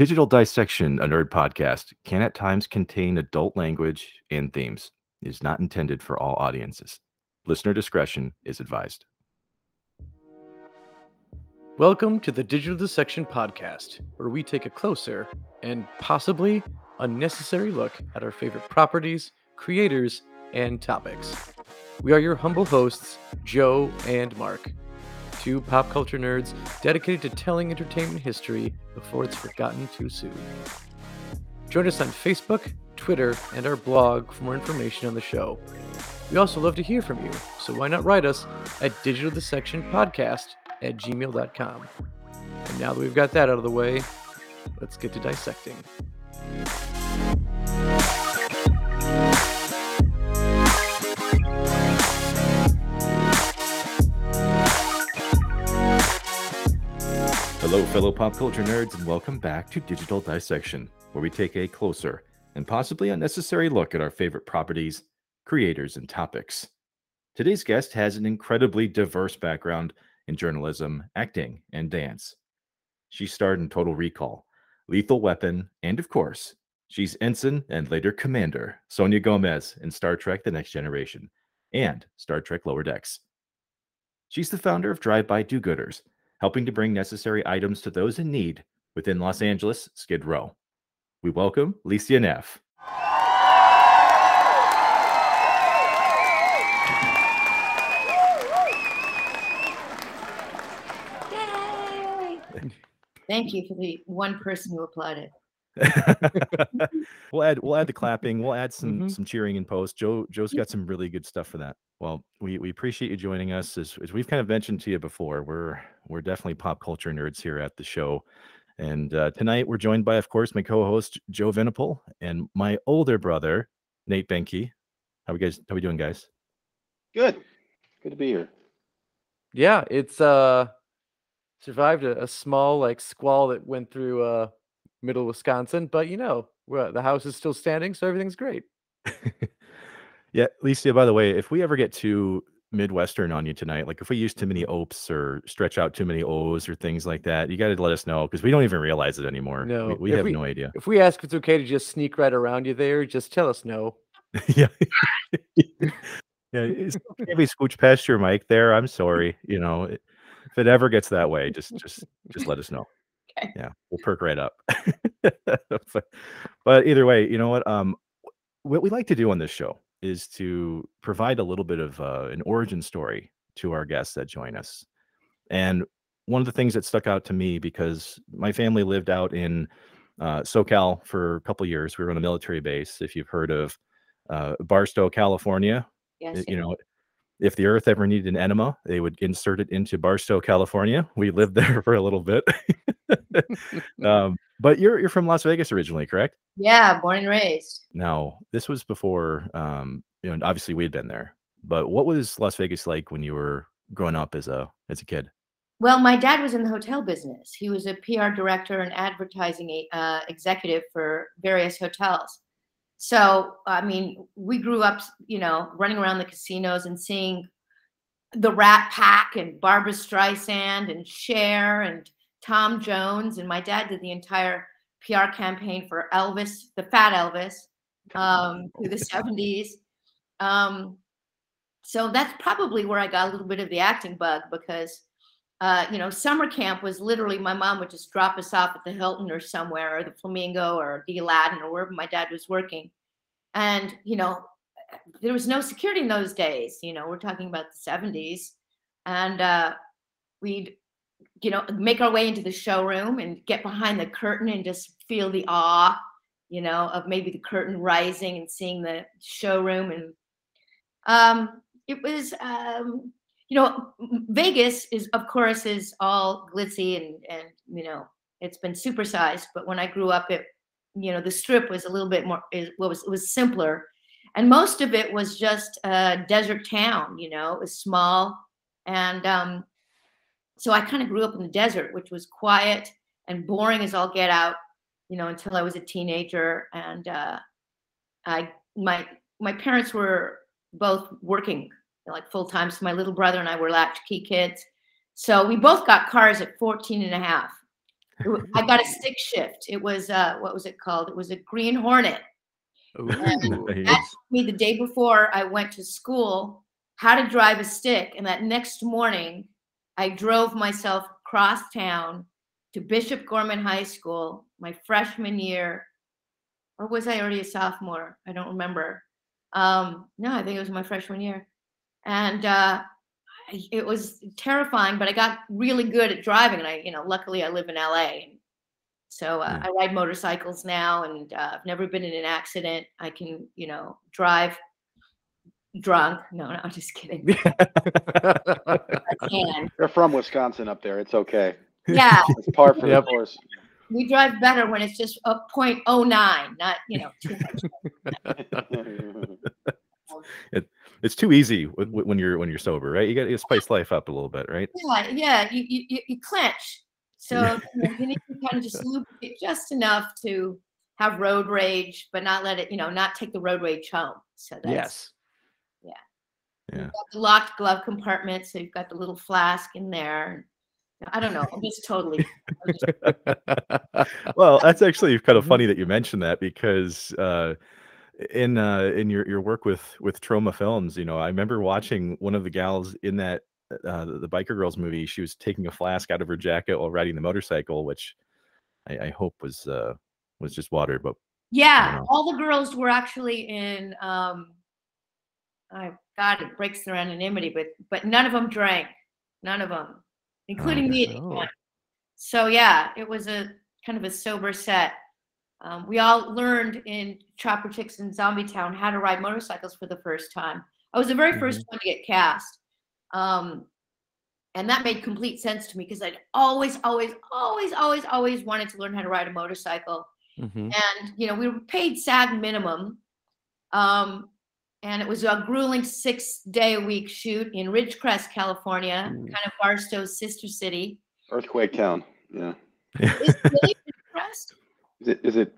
Digital Dissection, a nerd podcast, can at times contain adult language and themes. It is not intended for all audiences. Listener discretion is advised. Welcome to the Digital Dissection podcast, where we take a closer and possibly unnecessary look at our favorite properties, creators, and topics. We are your humble hosts, Joe and Mark. Two pop culture nerds dedicated to telling entertainment history before it's forgotten too soon. Join us on Facebook, Twitter, and our blog for more information on the show. We also love to hear from you, so why not write us at digitaldissectionpodcast@gmail.com. And now that we've got that out of the way, let's get to dissecting. Hello, fellow pop culture nerds, and welcome back to Digital Dissection, where we take a closer and possibly unnecessary look at our favorite properties, creators, and topics. Today's guest has an incredibly diverse background in journalism, acting, and dance. She starred in Total Recall, Lethal Weapon, and of course, she's Ensign and later Commander Sonia Gomez in Star Trek The Next Generation and Star Trek Lower Decks. She's the founder of Drive By Do Gooders, helping to bring necessary items to those in need within Los Angeles Skid Row. We welcome Alicia Neff. Yay! Thank you for the one person who applauded. We'll add the clapping. We'll add some cheering in post. Joe's got some really good stuff for that. Well, we appreciate you joining us. As we've kind of mentioned to you before, we're definitely pop culture nerds here at the show. And tonight we're joined by, of course, my co-host Joe Venipal and my older brother Nate Benke. How we doing, guys? Good. Good to be here. Yeah, it's survived a small squall that went through middle Wisconsin, but the house is still standing, so everything's great. Yeah, Alicia, by the way, if we ever get too Midwestern on you tonight, like if we use too many opes or stretch out too many O's or things like that, you got to let us know because we don't even realize it anymore. No, we have no idea. If we ask if it's okay to just sneak right around you there, just tell us no. Yeah. It's okay if we scooch past your mic there. I'm sorry. If it ever gets that way, just let us know. Okay. Yeah, we'll perk right up. But either way, you know what? What we like to do on this show is to provide a little bit of an origin story to our guests that join us. And one of the things that stuck out to me, because my family lived out in SoCal for a couple of years. We were on a military base. If you've heard of Barstow, California, yes, if the earth ever needed an enema, they would insert it into Barstow, California. We lived there for a little bit. But you're from Las Vegas originally, correct? Yeah, born and raised. Now, this was before, obviously we had been there, but what was Las Vegas like when you were growing up as a kid? Well, my dad was in the hotel business. He was a PR director and advertising executive for various hotels. So, we grew up, running around the casinos and seeing the Rat Pack and Barbra Streisand and Cher and Tom Jones. And my dad did the entire PR campaign for Elvis, the Fat Elvis, through the 70s. So that's probably where I got a little bit of the acting bug because, summer camp was literally my mom would just drop us off at the Hilton or somewhere or the Flamingo or the Aladdin or wherever my dad was working. And, there was no security in those days. We're talking about the 70s. And we'd, make our way into the showroom and get behind the curtain and just feel the awe, of maybe the curtain rising and seeing the showroom. And it was... Vegas is all glitzy and it's been supersized. But when I grew up, it, the strip was a little bit more. It was simpler, and most of it was just a desert town. It was small, and so I kind of grew up in the desert, which was quiet and boring as all get out. Until I was a teenager, and my parents were both working. Full-time. So my little brother and I were latchkey kids. So we both got cars at 14 and a half. I got a stick shift. It was what was it called? It was a Green Hornet. Ooh, nice. That told me the day before I went to school how to drive a stick, and that next morning I drove myself across town to Bishop Gorman High School my freshman year, or was I already a sophomore? I don't remember. No, I think it was my freshman year, and it was terrifying, but I got really good at driving, and I, you know, luckily I live in LA, so I ride motorcycles now, and I've never been in an accident. I can, you know, drive drunk. No, no, I'm just kidding. I can. They're from Wisconsin up there. It's okay. Yeah. It's par for the course. We drive better when it's just a 0.09, not, you know, too much. It's too easy when you're sober, right? You spice life up a little bit, right? Yeah. You clench. So you need to kind of just lubricate just enough to have road rage, but not let it, you know, not take the road rage home. So that's, yeah. You've got the locked glove compartment, so you've got the little flask in there. I don't know. I'm just Well, that's actually kind of funny that you mentioned that, because in your work with Troma Films, you know, I remember watching one of the gals in that the Biker Girls movie. She was taking a flask out of her jacket while riding the motorcycle, which I hope was just water. But yeah, you know, all the girls were actually in. God, it breaks their anonymity, but none of them drank. None of them. Including me. Oh. So yeah, it was a kind of a sober set. We all learned in Chopper Chicks and Zombie Town how to ride motorcycles for the first time. I was the very first one to get cast. And that made complete sense to me, because I'd always wanted to learn how to ride a motorcycle. And, you know, we were paid SAG minimum. And it was a grueling 6-day-a-week shoot in Ridgecrest, California, kind of Barstow's sister city. Earthquake town, yeah. Is it really Ridgecrest? Is it?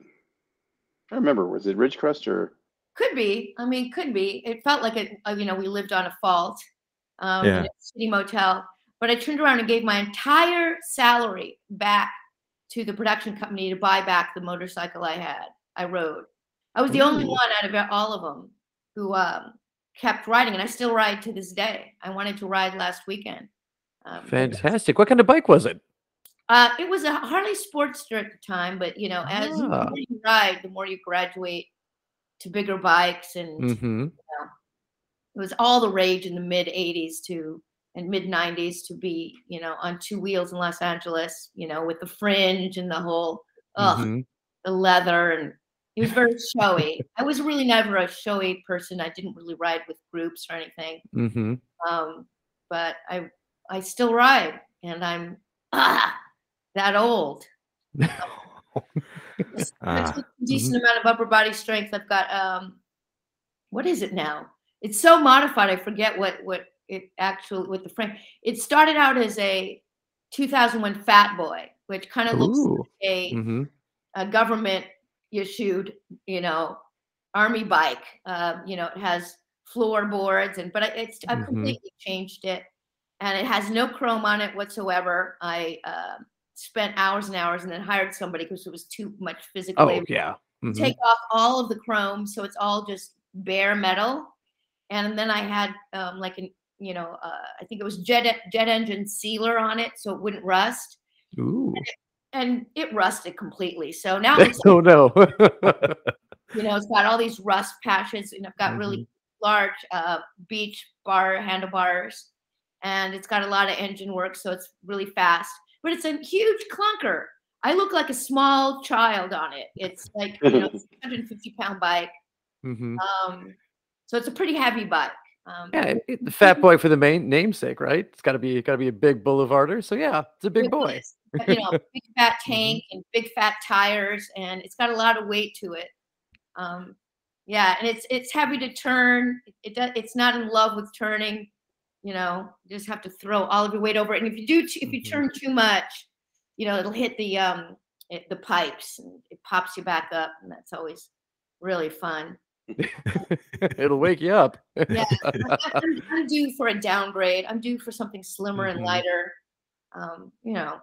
I remember. Was it Ridgecrest or? Could be. I mean, could be. It felt like it. You know, we lived on a fault, in a City Motel. But I turned around and gave my entire salary back to the production company to buy back the motorcycle I rode. I was the only one out of all of them who kept riding, and I still ride to this day. I wanted to ride last weekend. Fantastic. What kind of bike was it? It was a Harley Sportster at the time, but you know, as the more you ride, the more you graduate to bigger bikes, and you know, it was all the rage in the mid-80s and mid-90s to be, you know, on two wheels in Los Angeles, you know, with the fringe and the whole the leather, and it was very showy. I was really never a showy person. I didn't really ride with groups or anything. But I still ride, and I'm that old. That's a decent amount of upper body strength. I've got what is it now? It's so modified. I forget what it actually with the frame. It started out as a 2001 Fat Boy, which kind of looks like a government issued, you know, army bike. You know, it has floorboards, I've completely changed it, and it has no chrome on it whatsoever. I spent hours and hours, and then hired somebody because it was too much physical labor. Take off all of the chrome, so it's all just bare metal. And then I had I think it was jet engine sealer on it, so it wouldn't rust. Ooh. And it rusted completely. So now it's like, oh no. You know, it's got all these rust patches, and I've got really large beach bar handlebars, and it's got a lot of engine work, so it's really fast. But it's a huge clunker. I look like a small child on it. It's like, you know, it's a 150-pound bike. So it's a pretty heavy bike. The Fat Boy for the main namesake, right? It's gotta be a big boulevarder. So yeah, it's a big boy. You know, big fat tank and big fat tires, and it's got a lot of weight to it. And it's heavy to turn. It's not in love with turning. You know, you just have to throw all of your weight over it. And if you turn too much, you know, it'll hit the pipes, and it pops you back up, and that's always really fun. It'll wake you up. Yeah, I'm due for a downgrade. I'm due for something slimmer and lighter. You know.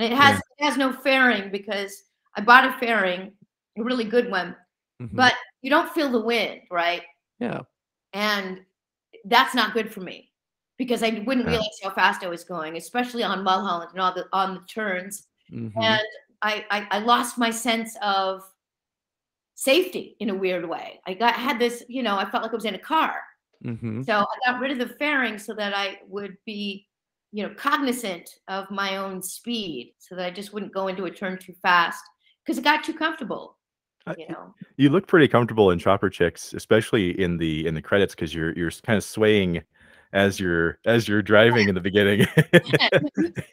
And it has It has no fairing because I bought a fairing, a really good one, but you don't feel the wind, right? Yeah. And that's not good for me because I wouldn't realize how fast I was going, especially on Mulholland and all the on the turns. And I lost my sense of safety in a weird way. I had this, you know, I felt like I was in a car. So I got rid of the fairing so that I would be, you know, cognizant of my own speed so that I just wouldn't go into a turn too fast because it got too comfortable. You know, you look pretty comfortable in Chopper Chicks, especially in the credits, because you're kind of swaying as you're driving in the beginning.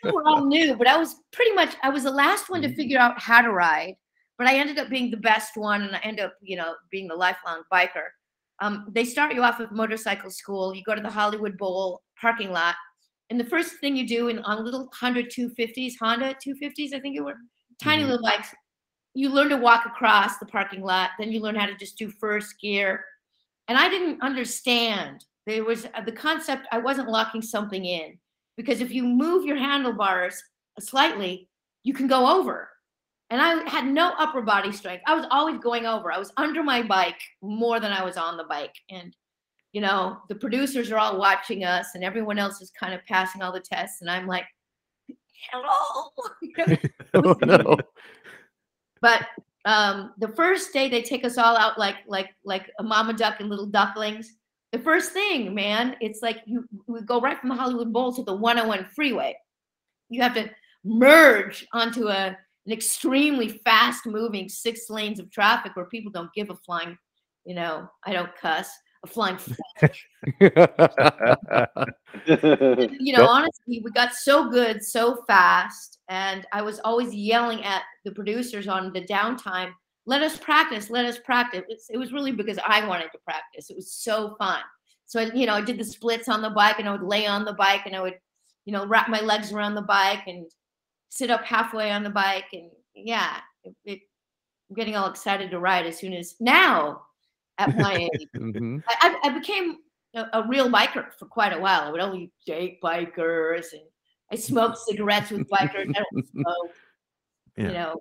We're all new, but I was pretty much, I was the last one to figure out how to ride, but I ended up being the best one, and I ended up, you know, being the lifelong biker. They start you off at motorcycle school. You go to the Hollywood Bowl parking lot, and the first thing you do in on little Honda 250s, I think it were, tiny little bikes. You learn to walk across the parking lot. Then you learn how to just do first gear. And I didn't understand. There was the concept, I wasn't locking something in, because if you move your handlebars slightly, you can go over. And I had no upper body strength. I was always going over. I was under my bike more than I was on the bike. And, you know, the producers are all watching us and everyone else is kind of passing all the tests. And I'm like, hello. Oh, no. But the first day they take us all out like a mama duck and little ducklings. The first thing, man, it's like we go right from the Hollywood Bowl to the 101 freeway. You have to merge onto an extremely fast moving 6 lanes of traffic where people don't give a flying, you know, I don't cuss, a flying fuck. You know, honestly, we got so good so fast. And I was always yelling at the producers on the downtime, let us practice, let us practice. It was really because I wanted to practice. It was so fun. So, you know, I did the splits on the bike, and I would lay on the bike, and I would, you know, wrap my legs around the bike and sit up halfway on the bike. And yeah, I'm getting all excited to ride as soon as now at my age. I became a real biker for quite a while. I would only date bikers, and I smoked cigarettes with bikers. I don't smoke. Yeah. You know,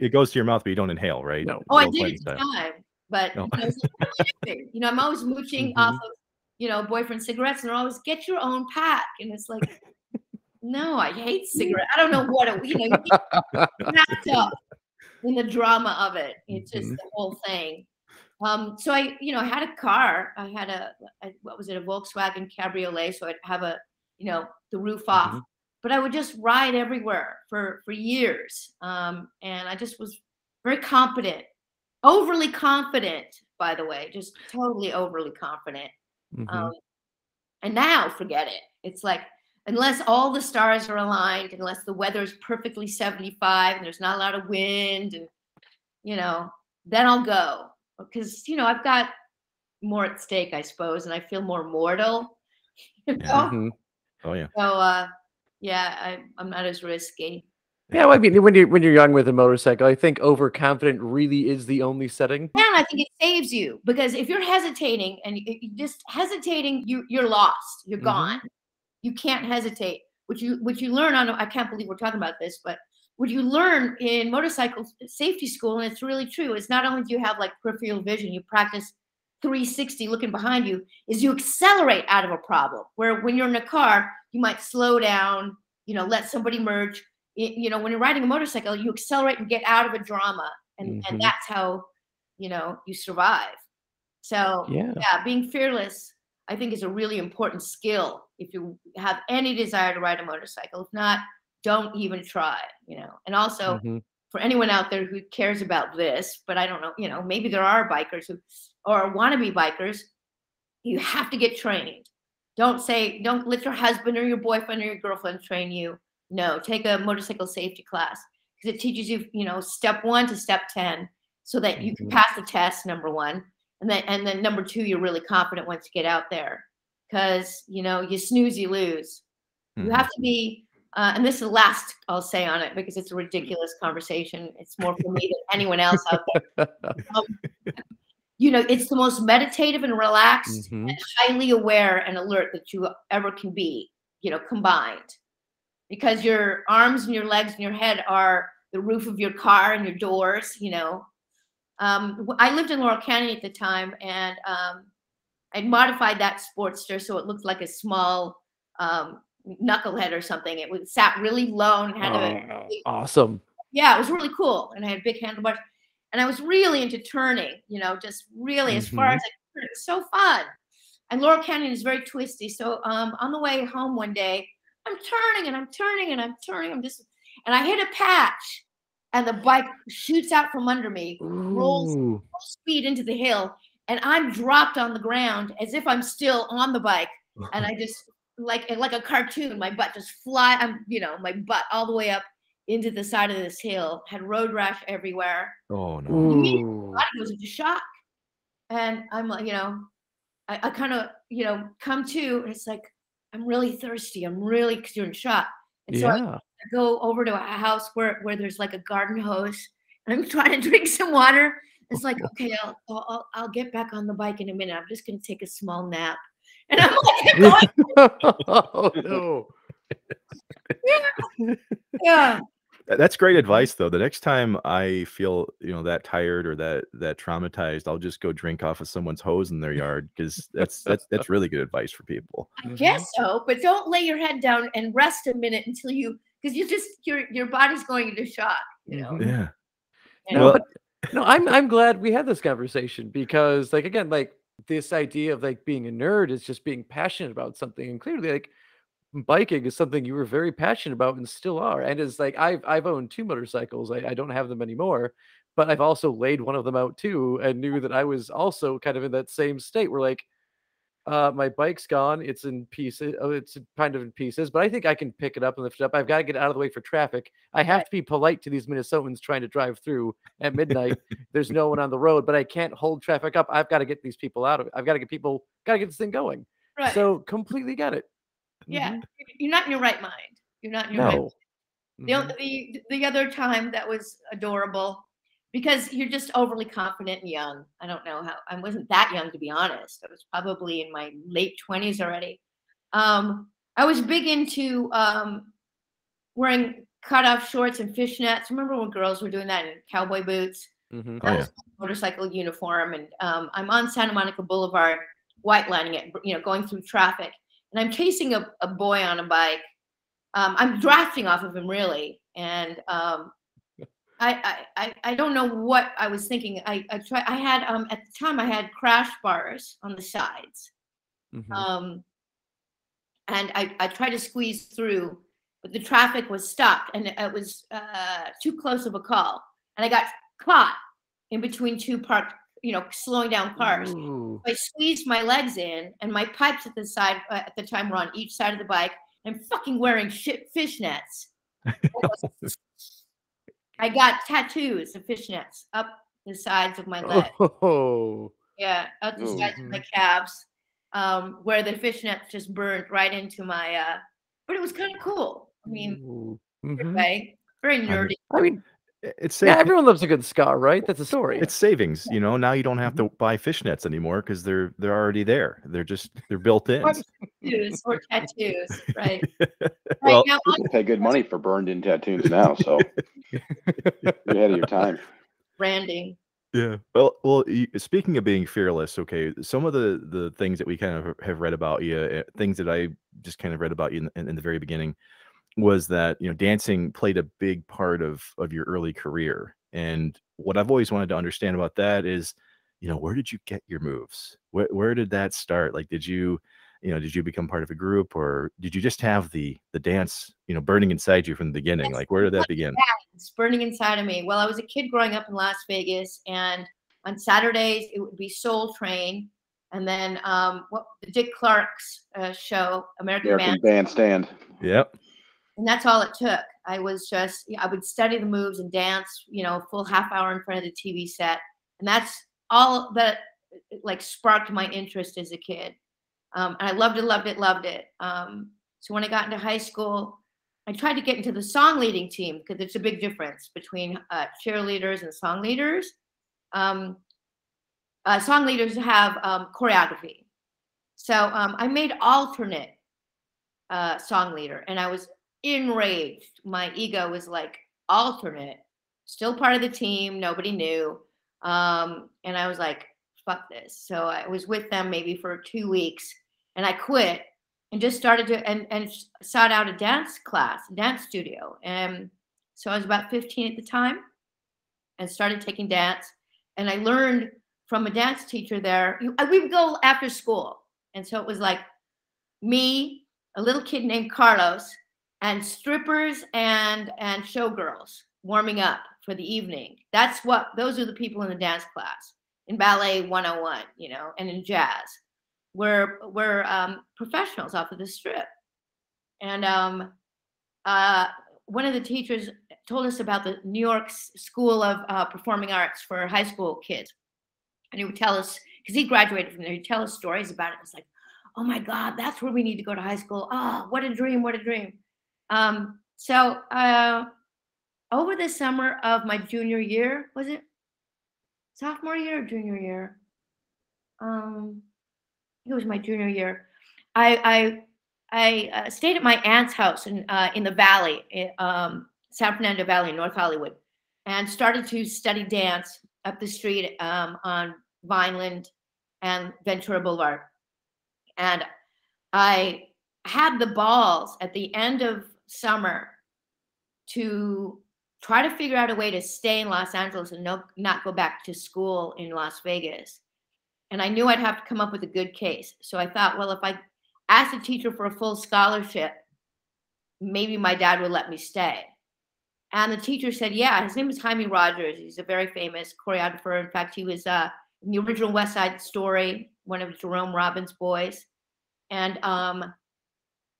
it goes to your mouth, but you don't inhale, right? No. Oh, I did at the time, but no. You know, I was like, you know, I'm always mooching off of, you know, boyfriend cigarettes, and they're always get your own pack, and it's like, no, I hate cigarettes. I don't know what it, you know, you wrapped up in the drama of it. It's just the whole thing. So I, you know, I had a car. I had a what was it? A Volkswagen Cabriolet. So I'd have a, you know, the roof off, but I would just ride everywhere for years. And I just was very confident, overly confident, by the way, just totally overly confident. And now forget it. It's like, unless all the stars are aligned, unless the weather is perfectly 75 and there's not a lot of wind, and, you know, then I'll go, because, you know, I've got more at stake, I suppose. And I feel more mortal, you know? Oh yeah. So yeah, I'm not as risky. Yeah, well, I mean, when you're young with a motorcycle, I think overconfident really is the only setting. Yeah, I think it saves you, because if you're hesitating and you're lost, you're gone. You can't hesitate. Which you learn on, I can't believe we're talking about this, but what you learn in motorcycle safety school, and it's really true, is not only do you have like peripheral vision, you practice 360 looking behind you, is you accelerate out of a problem, where when you're in a car, you might slow down, you know, let somebody merge. You know, when you're riding a motorcycle, you accelerate and get out of a drama. And, and that's how, you know, you survive. So yeah, being fearless, I think, is a really important skill if you have any desire to ride a motorcycle. If not, don't even try, you know. And also for anyone out there who cares about this, but I don't know, you know, maybe there are bikers who, or wannabe bikers, you have to get trained. Don't let your husband or your boyfriend or your girlfriend train you. No, take a motorcycle safety class, because it teaches you, you know, step 1 to step 10, so that you can pass the test, number 1. And then number 2, you're really confident once you get out there, because, you know, you snooze, you lose. You have to be, and this is the last I'll say on it, because it's a ridiculous conversation. It's more for me than anyone else out there. You know, it's the most meditative and relaxed and highly aware and alert that you ever can be, you know, combined. because your arms and your legs and your head are the roof of your car and your doors, you know. I lived in Laurel Canyon at the time, and I modified that Sportster so it looked like a small knucklehead or something. It was sat really low and had awesome. Yeah, it was really cool, and I had big handlebars, and I was really into turning, you know, just really as far as I could. It was so fun. And Laurel Canyon is very twisty, so on the way home one day, I'm turning and I'm turning and I'm turning. And I hit a patch, and the bike shoots out from under me, rolls full speed into the hill, and I'm dropped on the ground as if I'm still on the bike. And I just, like a cartoon, my butt just fly. I'm, you know, my butt all the way up into the side of this hill. Had road rash everywhere. Oh no! My body goes into shock, and I'm like, you know, I kind of, you know, come to, and it's like, I'm really thirsty. I'm really, because you're in shock. And so I go over to a house where there's like a garden hose, and I'm trying to drink some water. It's like, okay, I'll get back on the bike in a minute. I'm just going to take a small nap. And I'm like, oh no. Yeah. That's great advice, though. The next time I feel, you know, that tired or that traumatized, I'll just go drink off of someone's hose in their yard, because that's really good advice for people. I guess so, but don't lay your head down and rest a minute until you, because you just your body's going into shock, you know. Yeah. You know? Well, no, I'm glad we had this conversation, because like, again, like this idea of like being a nerd is just being passionate about something, and clearly like biking is something you were very passionate about and still are. And it's like, I've owned two motorcycles. I don't have them anymore, but I've also laid one of them out too, and knew that I was also kind of in that same state where like, my bike's gone. It's in pieces. Oh, it's kind of in pieces, but I think I can pick it up and lift it up. I've got to get out of the way for traffic. I have to be polite to these Minnesotans trying to drive through at midnight. There's no one on the road, but I can't hold traffic up. I've got to get these people out of it. I've got to get people, got to get this thing going. Right. So completely get it. Yeah. You're not in your right mind. You're not in your right mind. The other time that was adorable, because you're just overly confident and young. I don't know how, I wasn't that young, to be honest. I was probably in my late 20s already. I was big into wearing cutoff shorts and fishnets. Remember when girls were doing that in cowboy boots? That was my motorcycle uniform. And I'm on Santa Monica Boulevard, white lining it, you know, going through traffic. And I'm chasing a boy on a bike. I'm drafting off of him, really. And I don't know what I was thinking. I had at the time I had crash bars on the sides, and I tried to squeeze through, but the traffic was stopped, and it was too close of a call, and I got caught in between two parked, you know, slowing down cars. So I squeezed my legs in, and my pipes at the side at the time were on each side of the bike. I'm fucking wearing fishnets. I got tattoos of fishnets up the sides of my leg. Yeah, up the sides of my calves, where the fishnets just burned right into my. But it was kind of cool. I mean, anyway, very nerdy. I mean, it's yeah, everyone loves a good scar, right? That's a story. It's savings, you know. Now you don't have to buy fishnets anymore because they're already there. They're built in. Or tattoos, right? Well, now, you can pay good money for burned-in tattoos now, so you're ahead of your time. Branding. Yeah. Well. Speaking of being fearless, okay, some of the things that we kind of have read about you, things that I just kind of read about you in the very beginning, was that, you know, dancing played a big part of your early career. And what I've always wanted to understand about that is, you know, where did you get your moves? Where did that start? Like, did you, you know, did you become part of a group, or did you just have the dance, you know, burning inside you from the beginning? Yes. Like, where did that begin? It's burning inside of me. Well, I was a kid growing up in Las Vegas, and on Saturdays it would be Soul Train. And then Dick Clark's show, American Bandstand. Yep. And that's all it took. I was just, I would study the moves and dance, you know, a full half hour in front of the TV set. And that's all that, like, sparked my interest as a kid. And I loved it. So when I got into high school, I tried to get into the song leading team, because there's a big difference between cheerleaders and song leaders. Song leaders have choreography. So I made alternate song leader, and I was enraged. My ego was like alternate, still part of the team. Nobody knew. And I was like, fuck this. So I was with them maybe for 2 weeks and I quit and just started to, and sought out a dance class, dance studio. And so I was about 15 at the time and started taking dance. And I learned from a dance teacher there. We would go after school. And so it was like me, a little kid named Carlos, and strippers and showgirls warming up for the evening. That's what, those are the people in the dance class, in ballet 101, you know, and in jazz. We're professionals off of the strip. And one of the teachers told us about the New York School of Performing Arts for high school kids. And he would tell us, because he graduated from there, he'd tell us stories about it. It's like, oh my God, that's where we need to go to high school. Oh, what a dream, what a dream. So over the summer of my junior year, was it sophomore year or junior year? It was my junior year. I stayed at my aunt's house in the valley, San Fernando Valley, North Hollywood, and started to study dance up the street on Vineland and Ventura Boulevard. And I had the balls at the end of summer to try to figure out a way to stay in Los Angeles and not go back to school in Las Vegas. And I knew I'd have to come up with a good case. So I thought, well, if I asked a teacher for a full scholarship, maybe my dad would let me stay. And the teacher said, yeah, his name is Jaime Rogers. He's a very famous choreographer. In fact, he was in the original West Side Story, one of Jerome Robbins' boys. And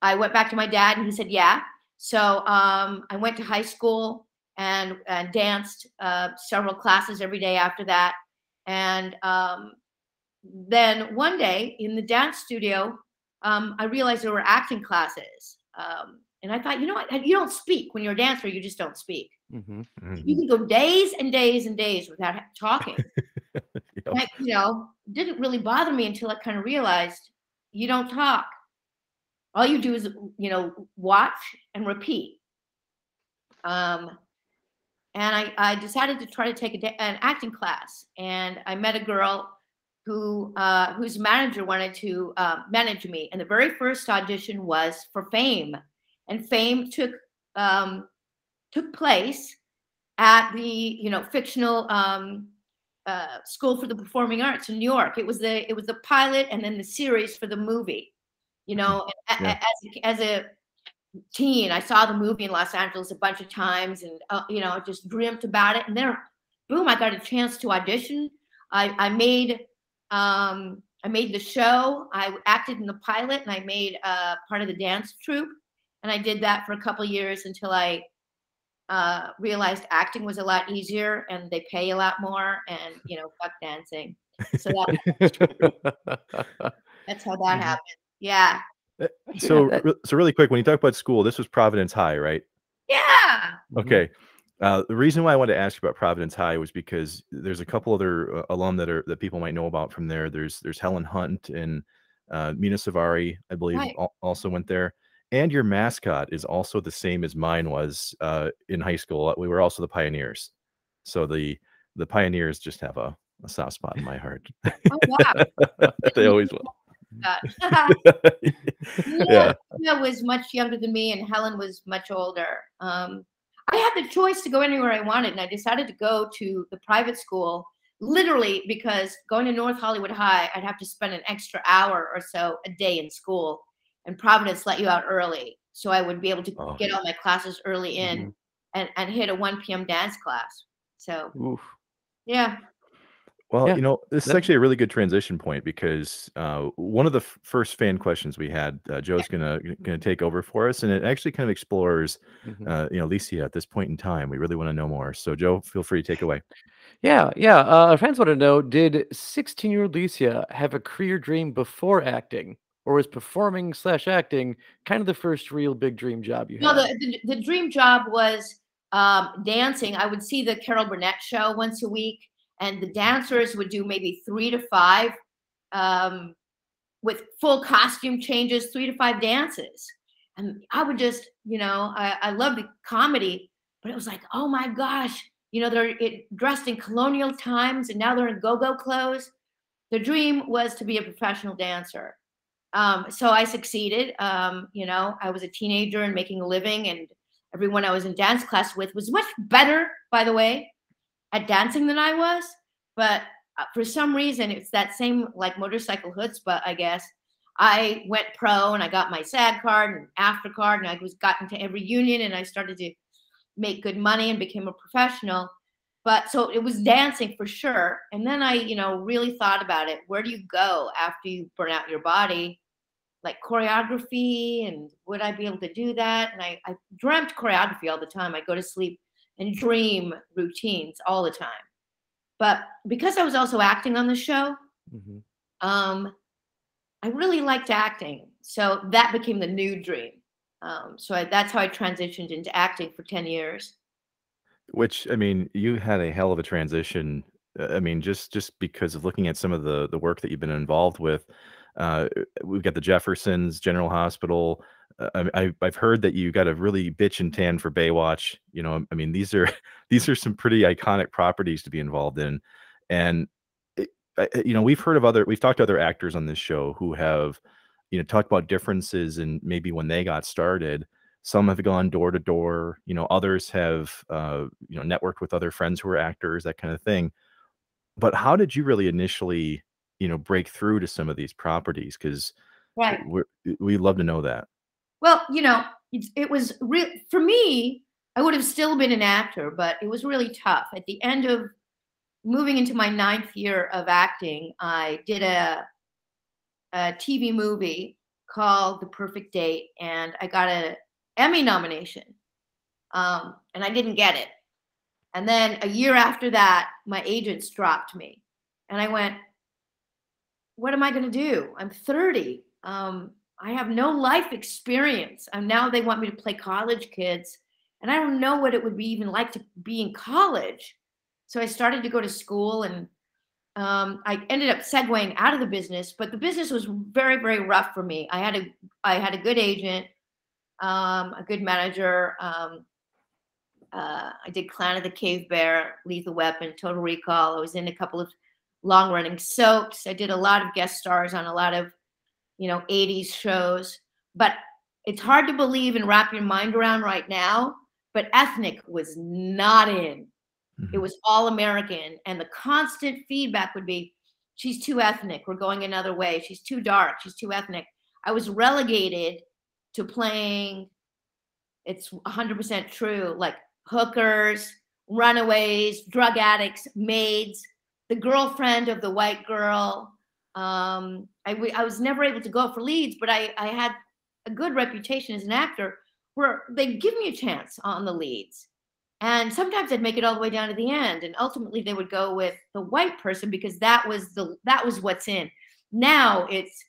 I went back to my dad and he said, yeah. So I went to high school and danced several classes every day after that. And then one day in the dance studio, I realized there were acting classes. And I thought, you know what? You don't speak when you're a dancer. You just don't speak. Mm-hmm. Mm-hmm. You can go days and days and days without talking. Yep. And I, you know, didn't really bother me until I kind of realized you don't talk. All you do is, you know, watch and repeat. And I decided to try to take an acting class. And I met a girl who whose manager wanted to manage me. And the very first audition was for Fame. And Fame took place at the, you know, fictional School for the Performing Arts in New York. It was the pilot and then the series for the movie. You know, yeah. as a teen, I saw the movie in Los Angeles a bunch of times, and you know, just dreamt about it. And then, boom, I got a chance to audition. I made the show. I acted in the pilot, and I made part of the dance troupe. And I did that for a couple years until I realized acting was a lot easier and they pay a lot more, and, you know, fuck dancing. So that's how that happened. Yeah. So really quick, when you talk about school, this was Providence High, right? Yeah. Okay. The reason why I wanted to ask you about Providence High was because there's a couple other alum that people might know about from there. There's Helen Hunt and Mina Savari, I believe, right, also went there. And your mascot is also the same as mine was in high school. We were also the Pioneers. So the Pioneers just have a soft spot in my heart. Oh, wow. They always will. Yeah. Nina was much younger than me and Helen was much older. I had the choice to go anywhere I wanted, and I decided to go to the private school, literally because going to North Hollywood High, I'd have to spend an extra hour or so a day in school. And Providence let you out early, so I would be able to get all my classes early in, mm-hmm, and hit a 1 p.m. dance class. So, oof. Yeah. Well, yeah, you know, this is actually a really good transition point, because one of the first fan questions we had, Joe's gonna take over for us, and it actually kind of explores, mm-hmm, you know, Alicia at this point in time. We really want to know more. So, Joe, feel free to take away. Yeah. Our fans want to know: did 16-year-old Alicia have a career dream before acting? Or was performing / acting kind of the first real big dream job you had? No, the dream job was dancing. I would see the Carol Burnett show once a week, and the dancers would do maybe 3 to 5 with full costume changes, 3 to 5 dances. And I would just, you know, I loved comedy, but it was like, oh my gosh, you know, they're dressed in colonial times and now they're in go-go clothes. The dream was to be a professional dancer. So I succeeded. You know, I was a teenager and making a living, and everyone I was in dance class with was much better, by the way, at dancing than I was. But for some reason, it's that same like motorcycle chutzpah, I guess. I went pro and I got my SAG card and AFTER card, and I was gotten to every union, and I started to make good money and became a professional. But so it was dancing for sure. And then I, you know, really thought about it. Where do you go after you burn out your body? Like choreography, and would I be able to do that? And I dreamt choreography all the time. I go to sleep and dream routines all the time. But because I was also acting on the show, I really liked acting. So that became the new dream. So that's how I transitioned into acting for 10 years. Which, I mean, you had a hell of a transition. I mean, just because of looking at some of the work that you've been involved with, we've got the Jeffersons, General Hospital. I've heard that you got a really bitch and tan for Baywatch. You know, I mean, these are some pretty iconic properties to be involved in. And, you know, we've talked to other actors on this show who have, you know, talked about differences and maybe when they got started. Some have gone door to door, you know, others have, you know, networked with other friends who are actors, that kind of thing. But how did you really initially, you know, break through to some of these properties? Because we love to know that. Well, you know, it was real for me. I would have still been an actor, but it was really tough. At the end of moving into my 9th year of acting, I did a TV movie called The Perfect Date, and I got a Emmy nomination, and I didn't get it. And then a year after that, my agents dropped me, and I went, what am I going to do? I'm 30. I have no life experience. And now they want me to play college kids, and I don't know what it would be even like to be in college. So I started to go to school, and I ended up segueing out of the business, but the business was very, very rough for me. I had a good agent. A good manager. I did Clan of the Cave Bear, Lethal Weapon, Total Recall. I was in a couple of long-running soaps. I did a lot of guest stars on a lot of, you know, 80s shows. But it's hard to believe and wrap your mind around right now, but ethnic was not in. It was all American. And the constant feedback would be, she's too ethnic. We're going another way. She's too dark. She's too ethnic. I was relegated to playing, it's 100% true, like hookers, runaways, drug addicts, maids, the girlfriend of the white girl. I was never able to go for leads, but I had a good reputation as an actor where they'd give me a chance on the leads. And sometimes I'd make it all the way down to the end. And ultimately they would go with the white person because that was what's in. Now it's,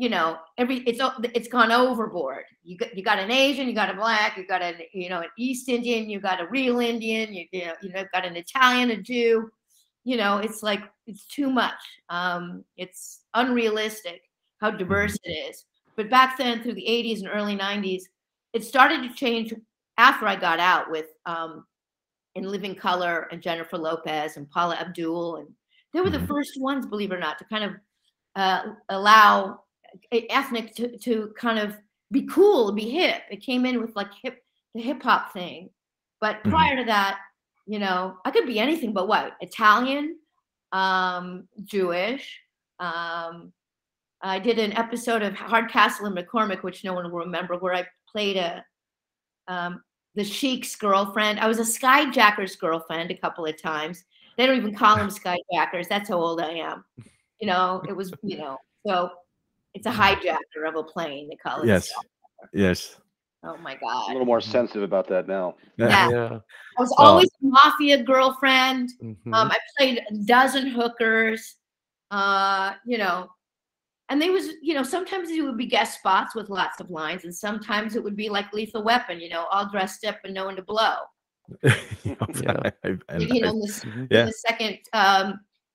you know, it's gone overboard. You got an Asian, you got a black, you got a, you know, an East Indian, you got a real Indian, you know, got an Italian, a Jew. You know, it's like, it's too much. It's unrealistic how diverse it is. But back then, through the 80s and early 90s, it started to change after I got out with In Living Color and Jennifer Lopez and Paula Abdul, and they were the first ones, believe it or not, to kind of allow ethnic to kind of be cool, be hip. It came in with like the hip hop thing. But prior to that, you know, I could be anything but white. Italian, Jewish. I did an episode of Hardcastle and McCormick, which no one will remember, where I played the sheik's girlfriend. I was a skyjacker's girlfriend a couple of times. They don't even call them skyjackers. That's how old I am. You know, it was, you know, so it's a hijacker of a plane, they call it. Yes. Yes. Oh my God. A little more sensitive about that now. Yeah. Yeah. I was always a mafia girlfriend. I played a dozen hookers, you know, and they was, you know, sometimes it would be guest spots with lots of lines, and sometimes it would be like Lethal Weapon, you know, all dressed up and no one to blow. In the second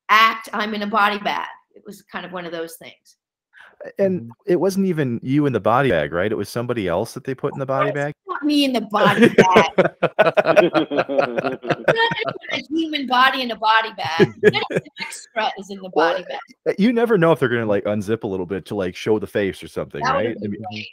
act, I'm in a body bag. It was kind of one of those things. And it wasn't even you in the body bag, right? It was somebody else that they put in the body bag. Not me in the body bag. Not a human body in a body bag. An extra is in the body bag. You never know if they're going to like unzip a little bit to like show the face or something, right?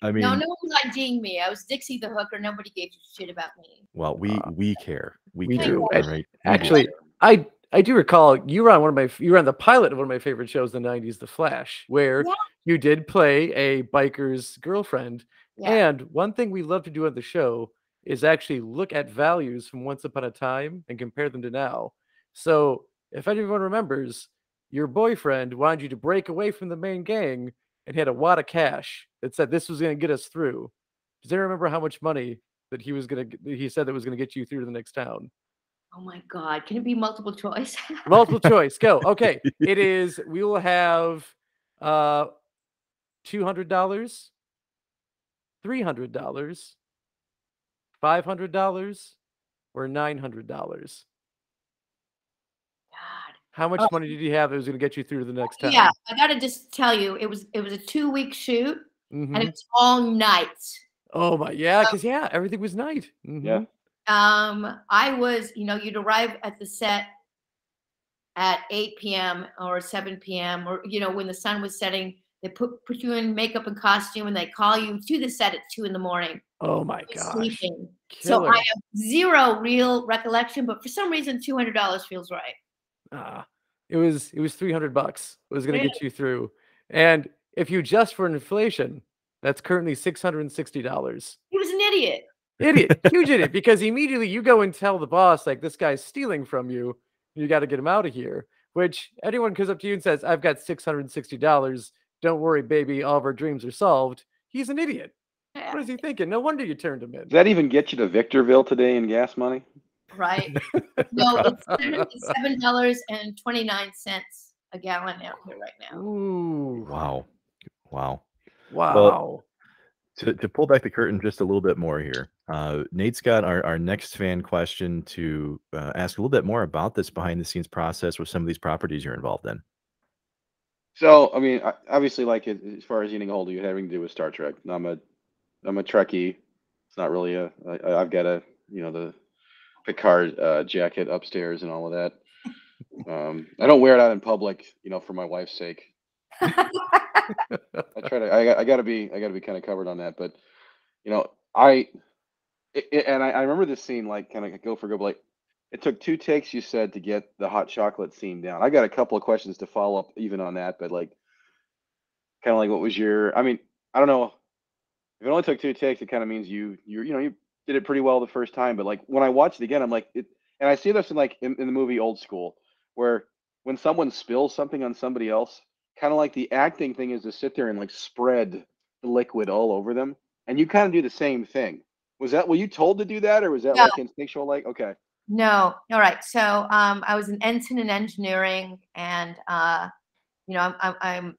I mean, no one was IDing me. I was Dixie the Hooker. Nobody gave a shit about me. Well, we care. We do. Right? Actually, I do recall you were on you were on the pilot of one of my favorite shows in the 90s, The Flash, where you did play a biker's girlfriend. Yeah. And one thing we love to do on the show is actually look at values from once upon a time and compare them to now. So if anyone remembers, your boyfriend wanted you to break away from the main gang and had a wad of cash that said this was going to get us through. Does anyone remember how much money that he was going to, he said that was going to get you through to the next town? Oh my God. Can it be multiple choice? Multiple choice. Go. Okay. It is, we will have $200, $300, $500, or $900. God. How much money did you have that was going to get you through to the next time? Yeah. I got to just tell you, it was a 2-week shoot and it was all night. Oh my. Yeah. Cause yeah, everything was night. Yeah. I was, you know, you'd arrive at the set at 8 p.m. or 7 p.m. or, you know, when the sun was setting, they put you in makeup and costume and they call you to the set at 2 in the morning. Oh my God. So I have zero real recollection, but for some reason, $200 feels right. It was $300 was going to get you through. And if you adjust for inflation, that's currently $660. He was an idiot. Huge idiot, because immediately you go and tell the boss, like, this guy's stealing from you. You got to get him out of here, which anyone comes up to you and says, I've got $660. Don't worry, baby. All of our dreams are solved. He's an idiot. What is he thinking? No wonder you turned him in. Does that even get you to Victorville today in gas money? Right. No, it's $7.29 a gallon out here right now. Ooh. Wow. Wow. Wow. Well, to pull back the curtain just a little bit more here, Nate's got our next fan question to ask a little bit more about this behind-the-scenes process with some of these properties you're involved in. So, I mean, obviously, like, as far as getting a hold of you, having to do with Star Trek. Now, I'm a Trekkie. It's not really a – I've got a, you know, the Picard jacket upstairs and all of that. I don't wear it out in public, you know, for my wife's sake. I gotta be kind of covered on that, but you know, I remember this scene, like, kind of go for go, but like it took 2 takes, you said, to get the hot chocolate scene down. I got a couple of questions to follow up even on that, but like, kind of like, what was your, I mean, I don't know, if it only took 2 takes, it kind of means you know, you did it pretty well the first time, but like when I watched it again, I'm like, and I see this in like in the movie Old School, where when someone spills something on somebody else, kind of like the acting thing is to sit there and like spread the liquid all over them, and you kind of do the same thing. Was that, were you told to do that, or was that like instinctual? Like, okay, no, all right. So I was an ensign in engineering, and you know, I'm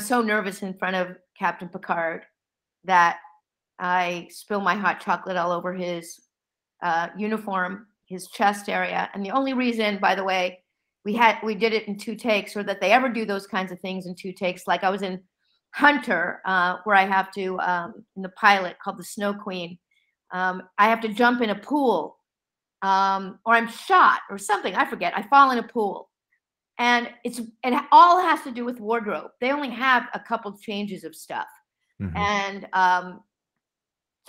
so nervous in front of Captain Picard that I spill my hot chocolate all over his uniform, his chest area, and the only reason, by the way, we did it in 2 takes, or that they ever do those kinds of things in 2 takes. Like I was in Hunter, where I have to, in the pilot called The Snow Queen, I have to jump in a pool, or I'm shot or something. I forget. I fall in a pool, and it all has to do with wardrobe. They only have a couple changes of stuff. And so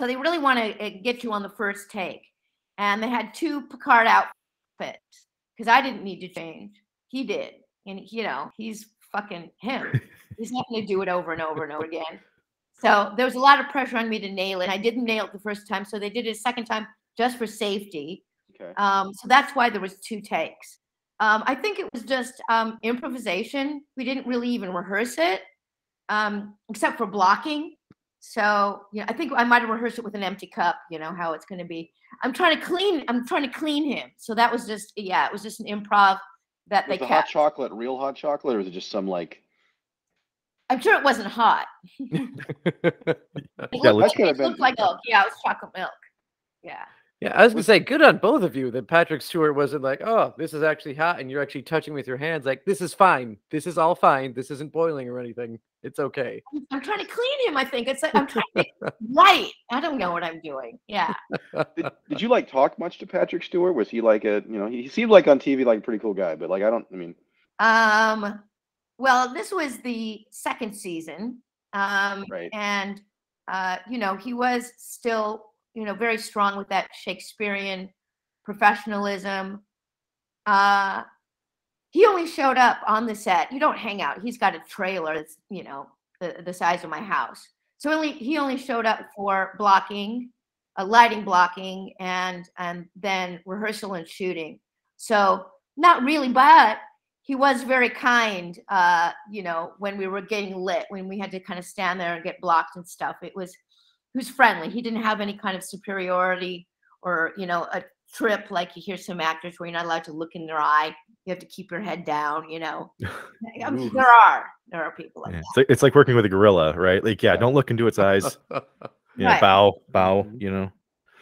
they really want to get you on the first take. And they had 2 Picard outfits, because I didn't need to change. He did. And, you know, he's fucking him. He's not going to do it over and over and over again. So there was a lot of pressure on me to nail it. I didn't nail it the first time, so they did it a second time just for safety. Okay. So that's why there was 2 takes. I think it was just improvisation. We didn't really even rehearse it, except for blocking. So, you know, I think I might have rehearsed it with an empty cup, you know, how it's going to be. I'm trying to clean him. So that was just, yeah, it was just an improv that they kept. Was the hot chocolate real hot chocolate, or was it just some, like? I'm sure it wasn't hot. It looked like, yeah, it was chocolate milk. Yeah. Yeah, I was gonna say, good on both of you that Patrick Stewart wasn't like, oh, this is actually hot, and you're actually touching with your hands. Like, this is fine. This is all fine. This isn't boiling or anything. It's okay. I'm trying to clean him. I think it's like, I'm trying to make it right. I don't know what I'm doing. Yeah. Did you like talk much to Patrick Stewart? Was he like a, you know, he seemed like on TV like a pretty cool guy, but like well, this was the second season, right. And you know, he was still, you know, very strong with that Shakespearean professionalism. He only showed up on the set. You don't hang out. He's got a trailer that's, you know, the size of my house. So he only showed up for blocking, lighting blocking, and then rehearsal and shooting. So not really, but he was very kind, you know, when we were getting lit, when we had to kind of stand there and get blocked and stuff. It was, he was friendly. He didn't have any kind of superiority or, you know, a trip like you hear some actors where you're not allowed to look in their eye. You have to keep your head down, you know. I mean, there are people like that. It's like working with a gorilla, right? Like, yeah, don't look into its eyes. You know, right. Bow, you know.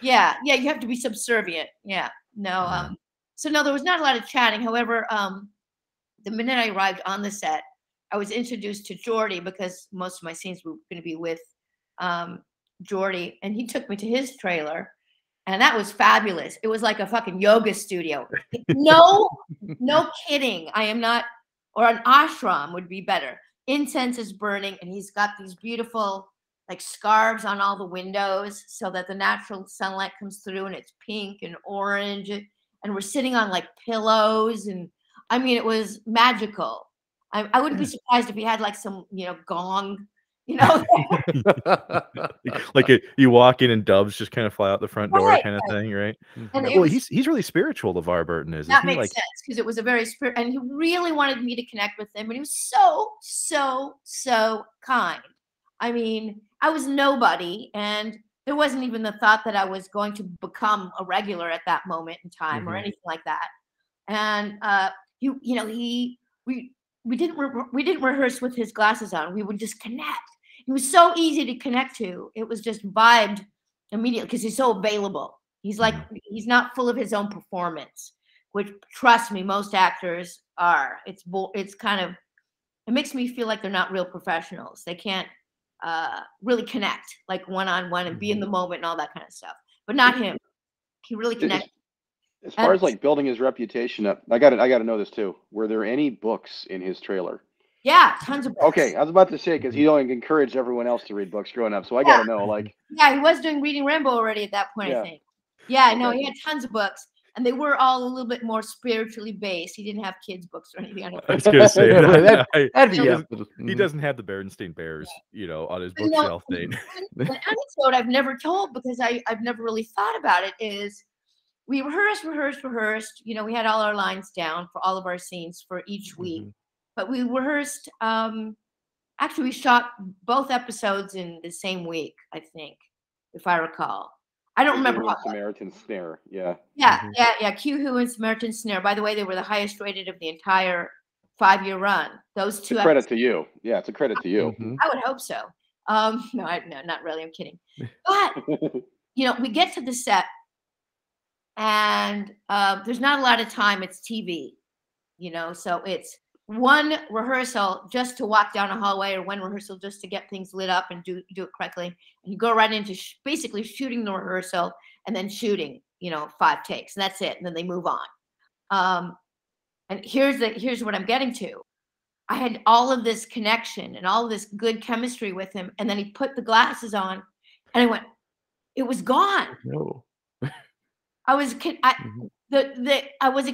Yeah, yeah, you have to be subservient. Yeah, no. So, no, there was not a lot of chatting. However, the minute I arrived on the set, I was introduced to Geordie because most of my scenes were going to be with Geordie, and he took me to his trailer, and that was fabulous. It was like a fucking yoga studio. No, no kidding. I am not, or an ashram would be better. Incense is burning, and he's got these beautiful like scarves on all the windows so that the natural sunlight comes through, and it's pink and orange, and we're sitting on like pillows, and I mean, it was magical. I wouldn't be surprised if he had like some, you know, gong. You know, like you walk in and doves just kind of fly out the front door, right, kind of thing, right? And well, was, he's really spiritual, LeVar Burton is. That makes sense, because it was a very spiritual, and he really wanted me to connect with him, and he was so kind. I mean, I was nobody, and there wasn't even the thought that I was going to become a regular at that moment in time, or anything like that. And you know, we didn't rehearse with his glasses on. We would just connect. He was so easy to connect to. It was just vibed immediately because he's so available. He's like, he's not full of his own performance, which, trust me, most actors are. It's kind of, it makes me feel like they're not real professionals. They can't really connect like one-on-one and be in the moment and all that kind of stuff. But not him. He really connected. As far as like building his reputation up, I got to know this too. Were there any books in his trailer? Yeah, tons of books. Okay, I was about to say, because he only encouraged everyone else to read books growing up, so I got to know, like. Yeah, he was doing Reading Rainbow already at that point, I think. Yeah, no, he had tons of books, and they were all a little bit more spiritually based. He didn't have kids' books or anything. I was going to say, he doesn't have the Berenstain Bears, you know, on his bookshelf thing. An anecdote I've never told, because I've never really thought about it, is we rehearsed. You know, we had all our lines down for all of our scenes for each week. But we rehearsed, actually we shot both episodes in the same week, I think, if I recall. I don't remember. Samaritan Snare, yeah. Yeah, yeah. Q-Who and Samaritan Snare. By the way, they were the highest rated of the entire 5-year run. Those two. It's a credit to you. Yeah, it's a credit to you. I would hope so. No, not really. I'm kidding. But, you know, we get to the set, and there's not a lot of time. It's TV, you know, so it's one rehearsal just to walk down a hallway, or one rehearsal just to get things lit up and do it correctly. And you go right into basically shooting the rehearsal, and then shooting, you know, 5 takes, and that's it. And then they move on. And here's what I'm getting to. I had all of this connection and all of this good chemistry with him, and then he put the glasses on, and I went, it was gone. No, I wasn't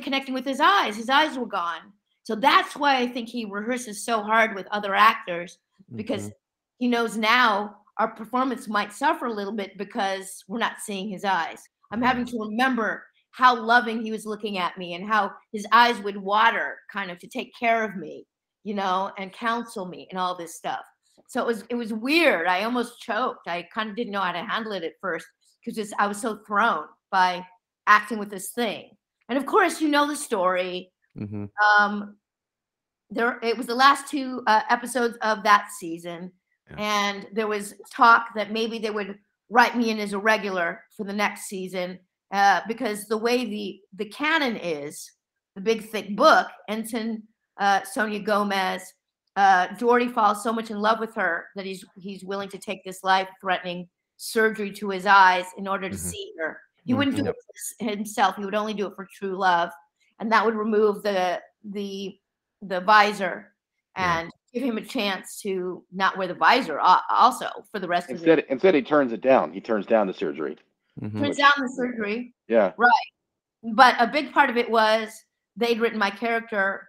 connecting with his eyes. His eyes were gone. So that's why I think he rehearses so hard with other actors, because he knows now our performance might suffer a little bit because we're not seeing his eyes. I'm having to remember how loving he was looking at me, and how his eyes would water kind of to take care of me, you know, and counsel me and all this stuff. So it was weird. I almost choked. I kind of didn't know how to handle it at first, because I was so thrown by acting with this thing. And of course, you know the story. It was the last 2 episodes of that season, and there was talk that maybe they would write me in as a regular for the next season, because the way the canon is, the big thick book, Ensign Sonia Gomez, Doherty falls so much in love with her that he's willing to take this life-threatening surgery to his eyes in order to see her. He wouldn't do it himself. He would only do it for true love, and that would remove the visor and give him a chance to not wear the visor also for the rest of the Instead, he turns it down. He turns down the surgery. Turns down the surgery. Yeah. Right. But a big part of it was they'd written my character,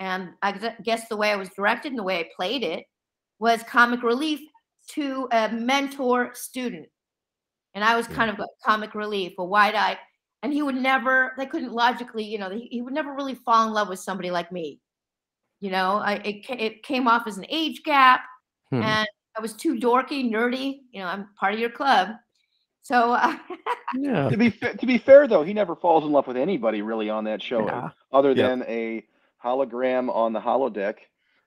and I guess the way I was directed and the way I played it was comic relief to a mentor student. And I was kind of like comic relief, a wide-eyed. And he would never, they couldn't logically, you know, he would never really fall in love with somebody like me. You know, it came off as an age gap, and I was too dorky, nerdy. You know, I'm part of your club. So yeah. To be fair, though, he never falls in love with anybody really on that show, other than a hologram on the holodeck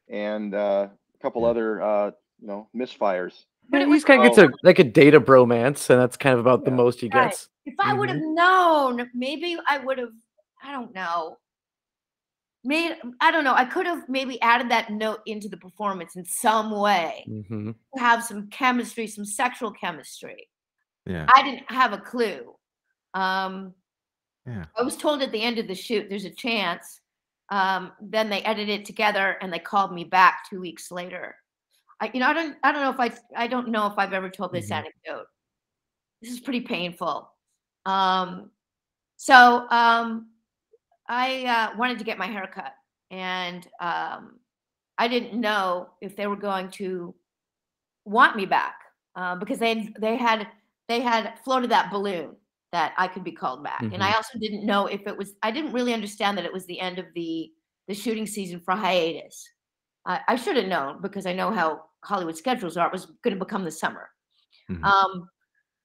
and a couple other, you know, misfires. But it was kind of gets like a data bromance, and that's kind of about the most he gets. If I would have known, maybe I would have, I don't know. I don't know. I could have maybe added that note into the performance in some way, to have some chemistry, some sexual chemistry. Yeah, I didn't have a clue. I was told at the end of the shoot, there's a chance. Then they edited it together, and they called me back 2 weeks later. I don't know if I've ever told this anecdote. This is pretty painful. I wanted to get my hair cut, and I didn't know if they were going to want me back because they had floated that balloon that I could be called back. And I also didn't know if it was, I didn't really understand that it was the end of the shooting season for hiatus. I should have known because I know how Hollywood schedules are. It was going to become the summer.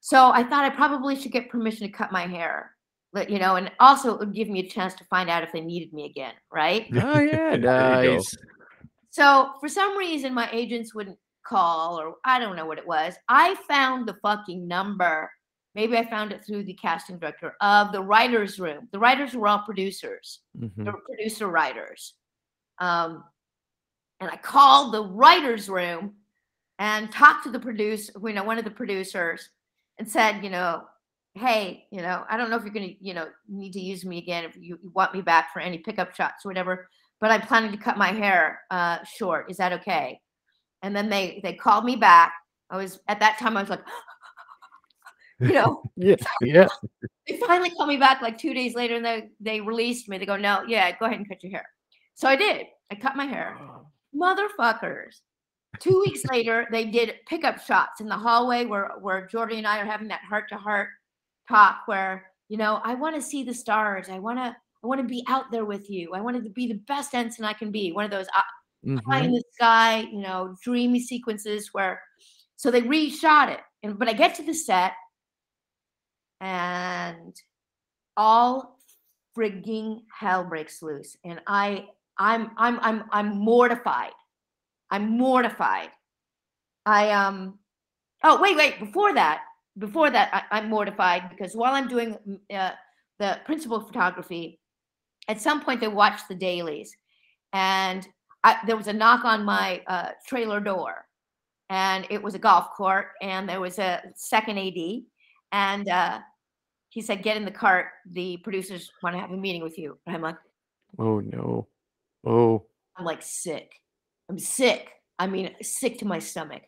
So I thought I probably should get permission to cut my hair. But, you know, and also it would give me a chance to find out if they needed me again, right? Oh, yeah, nice. So for some reason, my agents wouldn't call, or I don't know what it was. I found the fucking number. Maybe I found it through the casting director of the writer's room. The writers were all producers. They were producer writers. And I called the writer's room and talked to the producer, you know, one of the producers, and said, you know, hey, you know, I don't know if you're going to, you know, need to use me again, if you want me back for any pickup shots or whatever, but I'm planning to cut my hair short. Is that okay? And then they called me back. I was, at that time, I was like, you know. Yeah. They finally called me back like 2 days later, and they released me. They go, no, yeah, go ahead and cut your hair. So I did. I cut my hair. Motherfuckers. 2 weeks later, they did pickup shots in the hallway where Jordy and I are having that heart-to-heart talk where, you know, I want to see the stars. I want to be out there with you. I wanted to be the best ensign I can be. One of those high in the sky, you know, dreamy sequences where, so they reshot it. But I get to the set and all frigging hell breaks loose. And I'm mortified. I'm mortified. Before that, I'm mortified because while I'm doing the principal photography, at some point they watched the dailies, and there was a knock on my trailer door, and it was a golf court, and there was a second AD, and he said, "Get in the cart. The producers want to have a meeting with you." And I'm like, "Oh no, oh!" I'm like sick. I'm sick. I mean, sick to my stomach.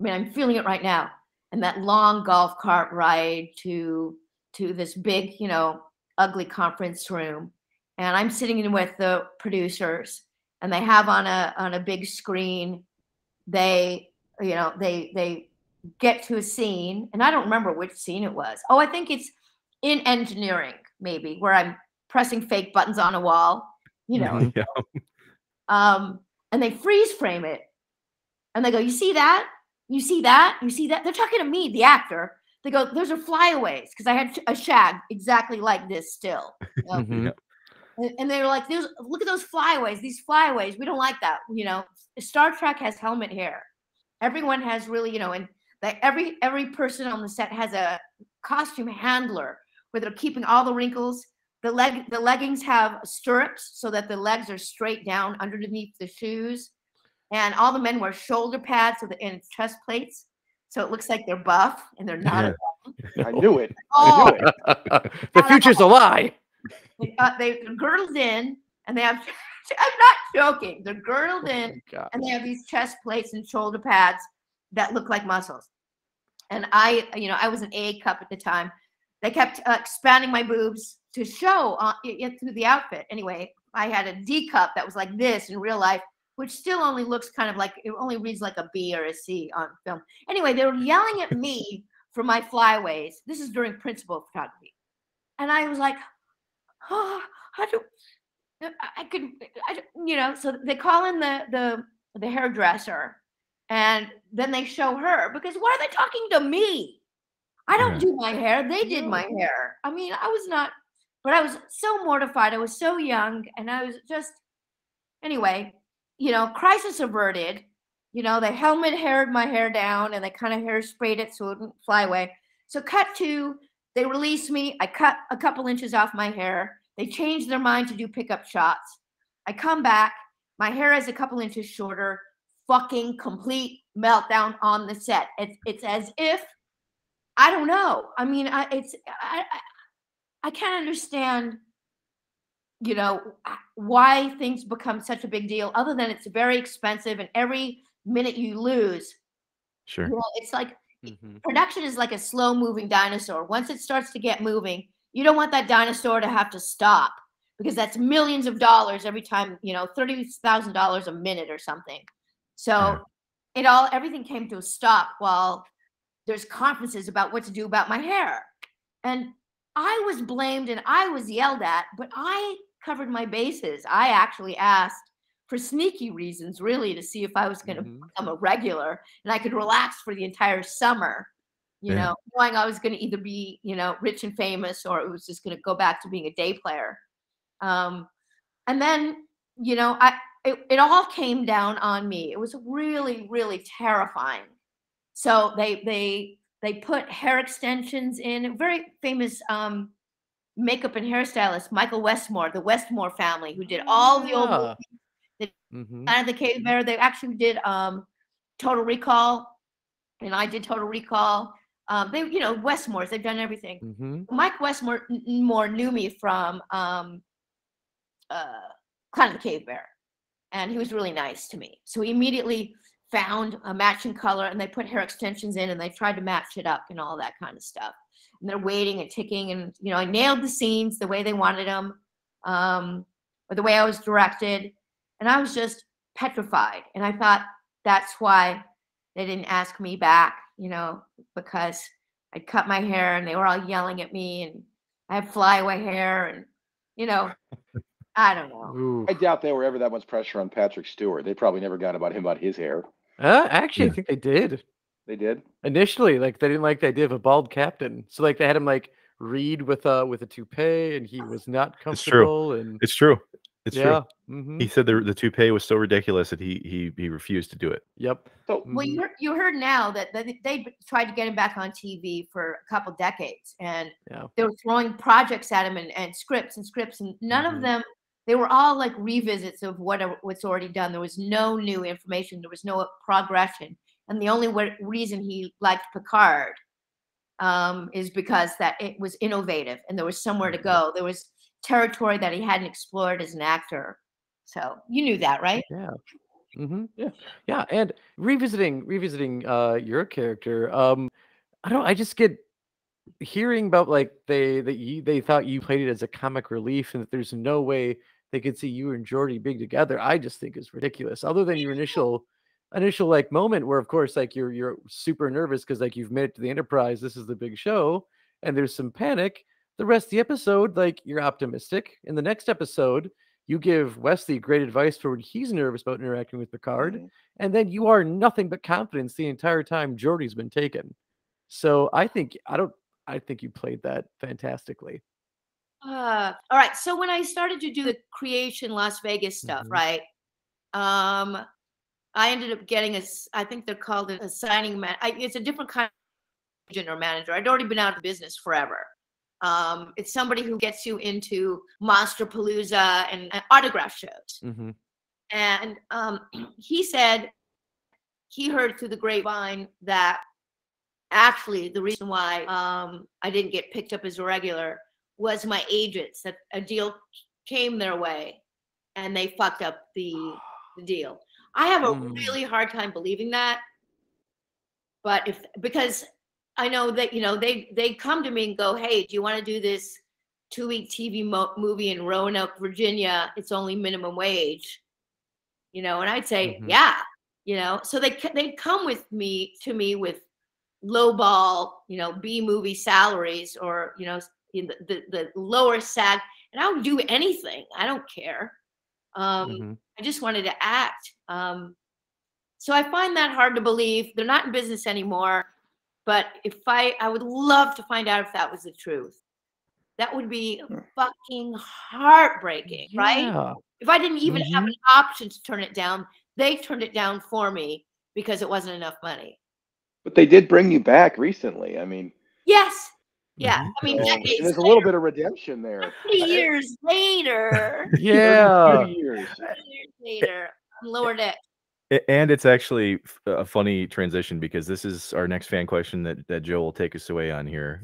I mean, I'm feeling it right now. And that long golf cart ride to this big, you know, ugly conference room. And I'm sitting in with the producers, and they have on a big screen, they get to a scene, and I don't remember which scene it was. Oh, I think it's in engineering, maybe, where I'm pressing fake buttons on a wall, you know. Yeah. And they freeze frame it. And they go, "You see that? You see that? You see that?" They're talking to me, the actor. They go, "Those are flyaways," because I had a shag exactly like this still. You know? And they were like, "Look at those flyaways. These flyaways. We don't like that. You know, Star Trek has helmet hair. Everyone has really, you know, and like every person on the set has a costume handler where they're keeping all the wrinkles. The leggings have stirrups so that the legs are straight down underneath the shoes. And all the men wear shoulder pads and chest plates. So it looks like they're buff and they're not. Yeah. I knew it. Oh. I knew it. The future's a lie. They're girdled in and they have, I'm not joking. They're girdled in and they have these chest plates and shoulder pads that look like muscles. And I, you know, I was an AA cup at the time. They kept expanding my boobs to show through the outfit. Anyway, I had a D cup that was like this in real life, which still only looks kind of like, it only reads like a B or a C on film. Anyway, they were yelling at me for my flyaways. This is during principal photography. And I was like, oh, you know, so they call in the hairdresser and then they show her, because why are they talking to me? I don't do my hair. They did my hair. I mean, I was not, but I was so mortified. I was so young and I was just, anyway, you know, crisis averted. You know, they helmet haired my hair down and they kind of hairsprayed it so it wouldn't fly away. So cut to, they released me. I cut a couple inches off my hair. They changed their mind to do pickup shots. I come back. My hair is a couple inches shorter. Fucking complete meltdown on the set. It's as if, I don't know. I mean, I can't understand, you know, why things become such a big deal, other than it's very expensive and every minute you lose. Sure. You know, it's like production is like a slow moving dinosaur. Once it starts to get moving, you don't want that dinosaur to have to stop, because that's millions of dollars every time, you know, $30,000 a minute or something. So it all, everything came to a stop while there's conferences about what to do about my hair. And I was blamed and I was yelled at, but I covered my bases. I actually asked for sneaky reasons, really, to see if I was going to become a regular and I could relax for the entire summer, you know, knowing I was going to either be, you know, rich and famous, or it was just going to go back to being a day player. And then, you know, it all came down on me. It was really, really terrifying. So they put hair extensions in. A very famous makeup and hairstylist, Michael Westmore, the Westmore family, who did all the old movies. Clan of the Cave Bear. They actually did Total Recall, and I did Total Recall. They, you know, Westmores. They've done everything. Mike Westmore knew me from Clan of the Cave Bear, and he was really nice to me. So he immediately found a matching color, and they put hair extensions in, and they tried to match it up and all that kind of stuff. And they're waiting and ticking, and you know, I nailed the scenes the way they wanted them, or the way I was directed. And I was just petrified. And I thought that's why they didn't ask me back, you know, because I cut my hair and they were all yelling at me and I have flyaway hair and, you know, I don't know. I doubt there were ever that much pressure on Patrick Stewart. They probably never got about his hair. Actually, I think they did. They did? Initially, like they didn't like the idea of a bald captain. So like they had him like read with a toupee and he was not comfortable. It's true. And... It's true. He said the toupee was so ridiculous that he refused to do it. So, well, you heard now that they tried to get him back on TV for a couple decades, and they were throwing projects at him and scripts and scripts, and none of them, they were all like revisits of what's already done. There was no new information. There was no progression. And the only reason he liked Picard is because that it was innovative and there was somewhere to go. There was territory that he hadn't explored as an actor. So you knew that, right? Yeah. And revisiting your character, I just get hearing about like they thought you played it as a comic relief and that there's no way they could see you and Geordi big together. I just think is ridiculous, other than your initial like moment where of course like you're super nervous because like you've made it to the Enterprise, this is the big show, and there's some panic. The rest of the episode, like, you're optimistic. In the next episode, you give Wesley great advice for when he's nervous about interacting with Picard. And then you are nothing but confidence the entire time Geordi's been taken. So I think you played that fantastically. All right. So when I started to do the creation Las Vegas stuff, right? I ended up getting I think they're called a signing man. It's a different kind of agent or manager. I'd already been out of business forever. It's somebody who gets you into Monsterpalooza and autograph shows. Mm-hmm. And he said he heard through the grapevine that actually the reason why I didn't get picked up as a regular was my agents, that a deal came their way and they fucked up the deal. I have a really hard time believing that, but because I know that, you know, they come to me and go, hey, do you want to do this 2-week TV movie in Roanoke, Virginia? It's only minimum wage, you know? And I'd say, yeah, you know? So they come to me with low ball, you know, B movie salaries, or, you know, in the lower SAG, and I would do anything. I don't care. I just wanted to act. So I find that hard to believe. They're not in business anymore. But if I would love to find out if that was the truth. That would be fucking heartbreaking, right? If I didn't even have an option to turn it down, they turned it down for me because it wasn't enough money. But they did bring you back recently. I mean, yes. Yeah, I mean, decades there's a little bit of redemption there. 20 years later. Yeah. 20 years later, on Lower Decks. And it's actually a funny transition because this is our next fan question that Joe will take us away on here.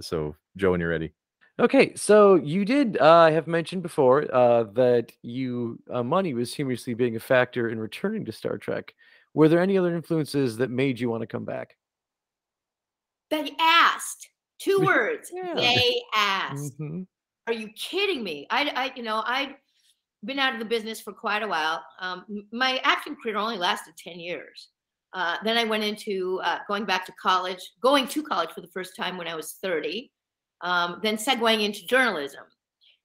So, Joe, when you're ready. Okay, so you did have mentioned before that you money was humorously being a factor in returning to Star Trek. Were there any other influences that made you want to come back? They asked. Two words. Yeah. They asked. Are you kidding me? I'd been out of the business for quite a while. My acting career only lasted 10 years. Then I went into going to college for the first time when I was 30, then segueing into journalism.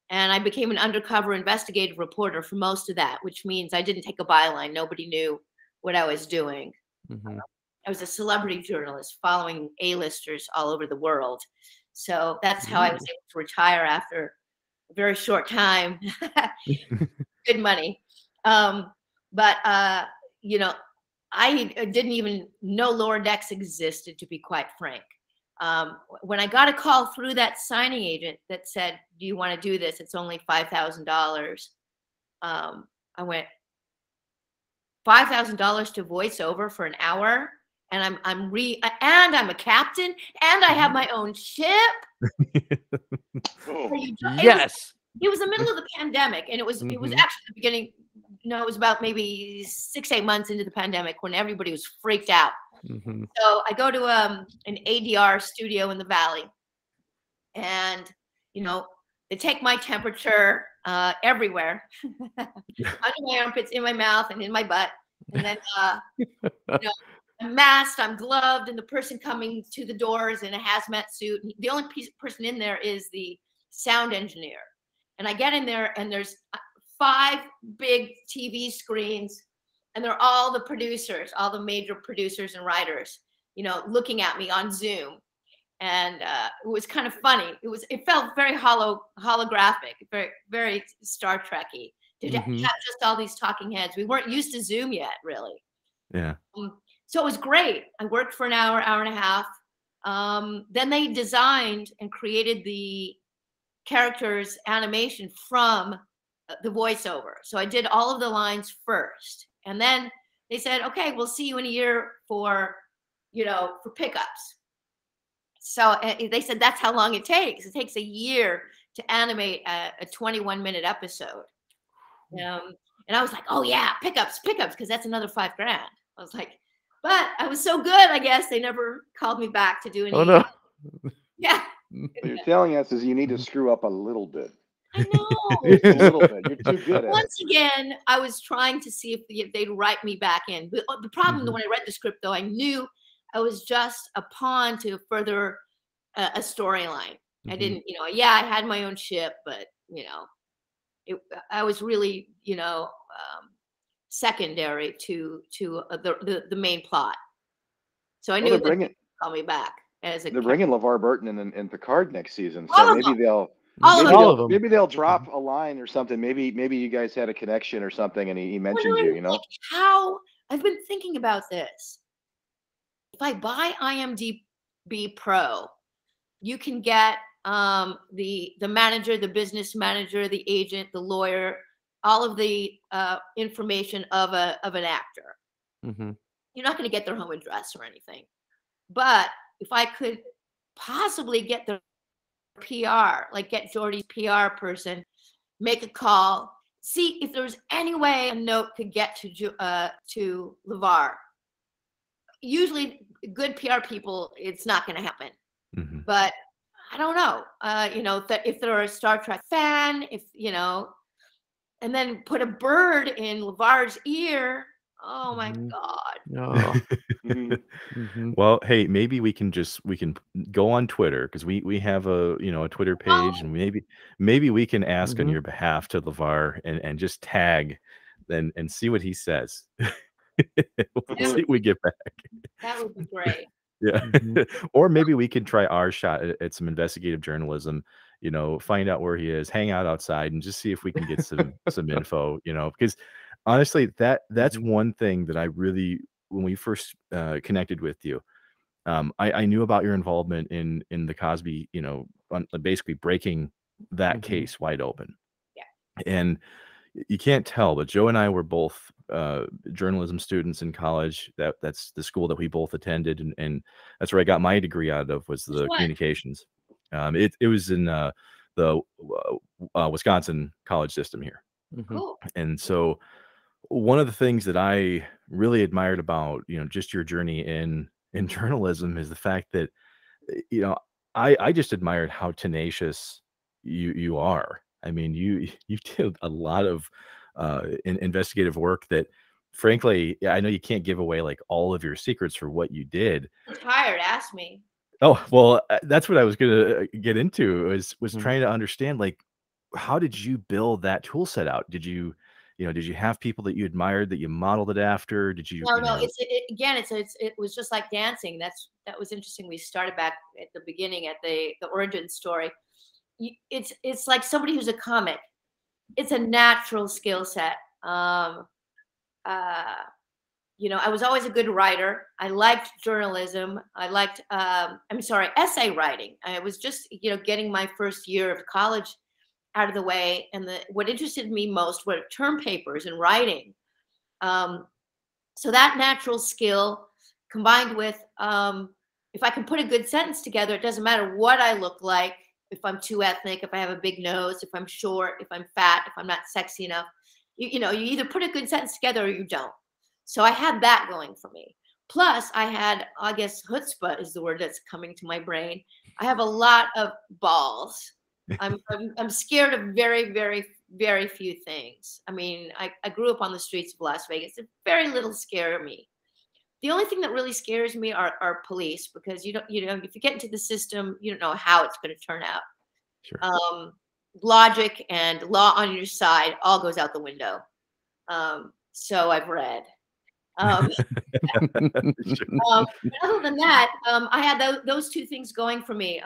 And I became an undercover investigative reporter for most of that, which means I didn't take a byline. Nobody knew what I was doing. I was a celebrity journalist following A-listers all over the world. So that's how I was able to retire after a very short time. Good money. You know, I didn't even know Lower Decks existed, to be quite frank. When I got a call through that signing agent that said, do you want to do this? It's only $5,000. I went, $5,000 to voiceover for an hour? And I'm a captain, and I have my own ship. Yes. It was the middle of the pandemic, and it was actually the beginning. No, it was about maybe 6-8 months into the pandemic when everybody was freaked out. So I go to an ADR studio in the Valley, and you know they take my temperature everywhere, under my armpits, in my mouth, and in my butt, and then I'm masked, I'm gloved, and the person coming to the door is in a hazmat suit. The only person in there is the sound engineer. And I get in there, and there's 5 big TV screens, and they're all the producers, all the major producers and writers, you know, looking at me on Zoom. And it was kind of funny. It felt very holographic, very, very Star Trek-y. Just all these talking heads. We weren't used to Zoom yet, really. Yeah. So it was great. I worked for an hour and a half. Then they designed and created the characters' animation from the voiceover. So I did all of the lines first. And then they said, okay, we'll see you in a year for pickups. So they said, that's how long it takes. It takes a year to animate a 21-minute episode. And I was like, oh yeah, pickups, because that's another $5,000. I was like, but I was so good, I guess they never called me back to do anything. Oh no! Yeah. What you're telling us is you need to screw up a little bit. I know. A little bit. You're too good. Once again, I was trying to see if they'd write me back in. But the problem when I read the script, though, I knew I was just a pawn to further a storyline. I didn't, I had my own ship, but I was really, secondary to the main plot. So I knew they'd call me back. They're bringing LeVar Burton and Picard next season. So maybe they'll maybe they'll drop a line or something. Maybe you guys had a connection or something, and he mentioned you. How I've been thinking about this. If I buy IMDb Pro, you can get the manager, the business manager, the agent, the lawyer, all of the information of an actor. Mm-hmm. You're not going to get their home address or anything. But if I could possibly get the PR, like get Jordy's PR person, make a call, see if there's any way a note could get to LeVar. Usually good PR people, it's not going to happen. Mm-hmm. But I don't know, you know, that if they're a Star Trek fan, if, you know, and then put a bird in LeVar's ear. Oh my God. Oh. Mm-hmm. Well, hey, maybe we can go on Twitter, because we have a Twitter page, and maybe we can ask on your behalf to LeVar and just tag and see what he says. We'll see what we get back. That would be great. Yeah. Mm-hmm. Or maybe we could try our shot at some investigative journalism, you know, find out where he is, hang out outside, and just see if we can get some some info, you know, because honestly, that's one thing that I really, when we first connected with you, I knew about your involvement in the Cosby, you know, basically breaking that case wide open. Yeah. And you can't tell, but Joe and I were both journalism students in college. That's the school that we both attended, and that's where I got my degree out of, was the communications. It was in the Wisconsin college system here. Mm-hmm. Cool. And so one of the things that I really admired about, you know, just your journey in journalism is the fact that, you know, I just admired how tenacious you are. I mean, you did a lot of investigative work that, frankly, I know you can't give away like all of your secrets for what you did. I'm tired. Ask me. Oh, well, that's what I was going to get into, was trying to understand, like, how did you build that tool set out? Did you have people that you admired that you modeled it after? Did you? No, it was just like dancing. That was interesting. We started back at the beginning at the origin story. It's like somebody who's a comic. It's a natural skill set. You know, I was always a good writer. I liked journalism. I liked, essay writing. I was just, you know, getting my first year of college out of the way, and what interested me most were term papers and writing. So that natural skill combined with, if I can put a good sentence together, it doesn't matter what I look like, if I'm too ethnic, if I have a big nose, if I'm short, if I'm fat, if I'm not sexy enough. You know, you either put a good sentence together or you don't. So I had that going for me. Plus, I had, I guess, chutzpah is the word that's coming to my brain. I have a lot of balls. I'm scared of very, very, very few things. I mean, I grew up on the streets of Las Vegas. Very little scared me. The only thing that really scares me are police, because if you get into the system, you don't know how it's going to turn out. Sure. Logic and law on your side all goes out the window. So I've read. Other than that, I had those two things going for me.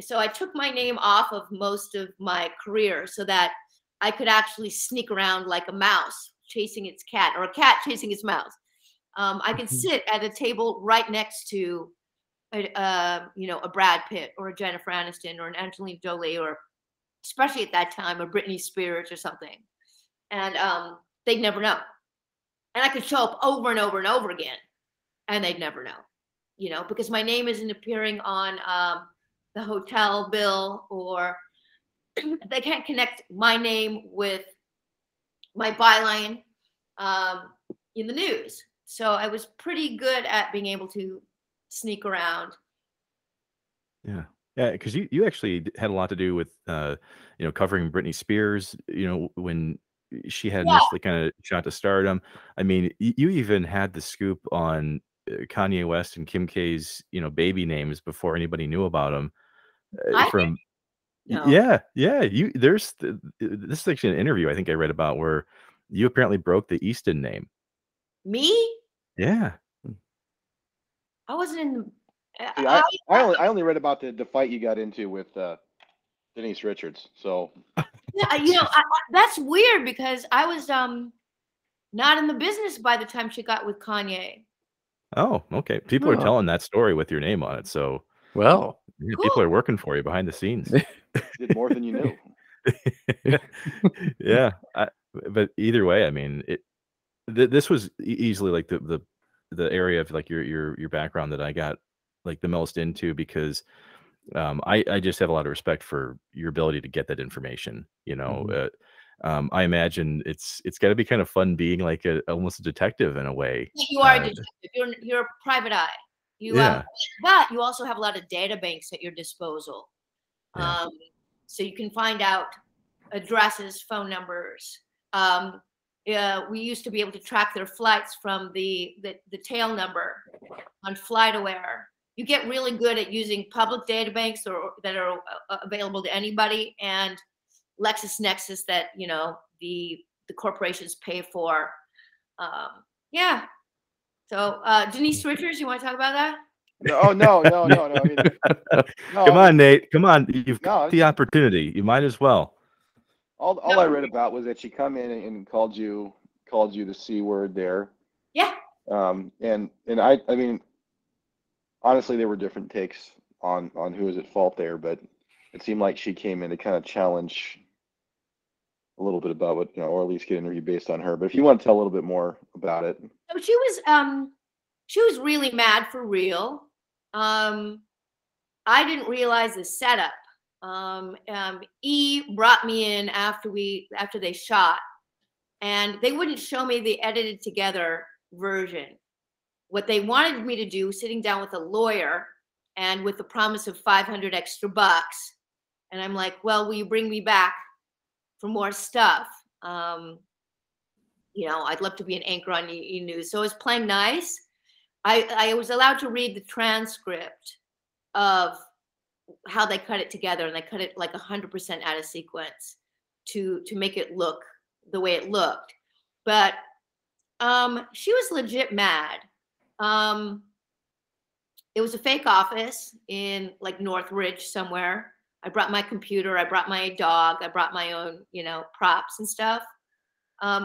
So I took my name off of most of my career so that I could actually sneak around like a mouse chasing its cat, or a cat chasing its mouse. I could sit at a table right next to a Brad Pitt or a Jennifer Aniston or an Angelina Jolie, or especially at that time, a Britney Spears or something. And they'd never know. And I could show up over and over and over again, and they'd never know, you know, because my name isn't appearing on the hotel bill, or they can't connect my name with my byline in the news. So I was pretty good at being able to sneak around. Yeah. Yeah, because you actually had a lot to do with, covering Britney Spears, you know, when she had initially kind of shot to stardom. I mean, you even had the scoop on Kanye West and Kim K's, you know, baby names before anybody knew about them. This is actually an interview I think I read about where you apparently broke the Easton name. Me? Yeah. I wasn't in. I only read about the fight you got into with Denise Richards. So. Yeah, you know, that's weird, because I was not in the business by the time she got with Kanye. Oh, okay. People are telling that story with your name on it. So, well, Yeah, cool. People are working for you behind the scenes. Did more than you knew. Yeah, but either way, I mean, this was easily like the area of like your background that I got like the most into, because I just have a lot of respect for your ability to get that information. You know, I imagine it's got to be kind of fun being like almost a detective in a way. You are a detective. You're a private eye. But you also have a lot of data banks at your disposal. Yeah. So you can find out addresses, phone numbers. We used to be able to track their flights from the tail number on FlightAware. You get really good at using public data banks that are available to anybody, and LexisNexis that, you know, the corporations pay for. Yeah. So, Denise Richards, you want to talk about that? No. I mean, no. Come on, Nate. Come on. You've got the opportunity. You might as well. All I read about was that she come in and called you the C word there. Yeah. And I mean, honestly, there were different takes on who was at fault there, but it seemed like she came in to kind of challenge a little bit about what, you know, or at least get an interview based on her. But if you want to tell a little bit more about it. So she was really mad for real. I didn't realize the setup. E brought me in after they shot, and they wouldn't show me the edited together version. What they wanted me to do, sitting down with a lawyer and with the promise of 500 extra bucks. And I'm like, well, will you bring me back for more stuff? You know, I'd love to be an anchor on E! News. So I was playing nice. I was allowed to read the transcript of how they cut it together, and they cut it like 100% out of sequence to make it look the way it looked. But she was legit mad. It was a fake office in like Northridge somewhere. I brought my computer, I brought my dog, I brought my own, you know, props and stuff,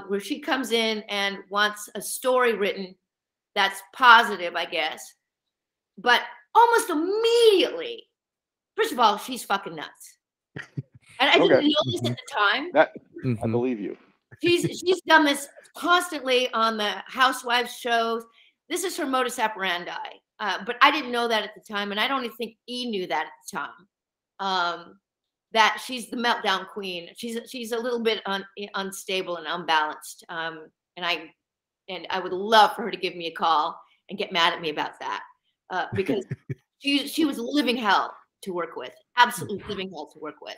where she comes in and wants a story written that's positive, I guess. But almost immediately, first of all, she's fucking nuts. And I didn't notice at the time. I believe you. She's done this constantly on the Housewives shows. This is her modus operandi. But I didn't know that at the time, and I don't even think E knew that at the time. That she's the meltdown queen. She's a little bit unstable and unbalanced. And I would love for her to give me a call and get mad at me about that, because she was living hell to work with, absolutely living hell to work with.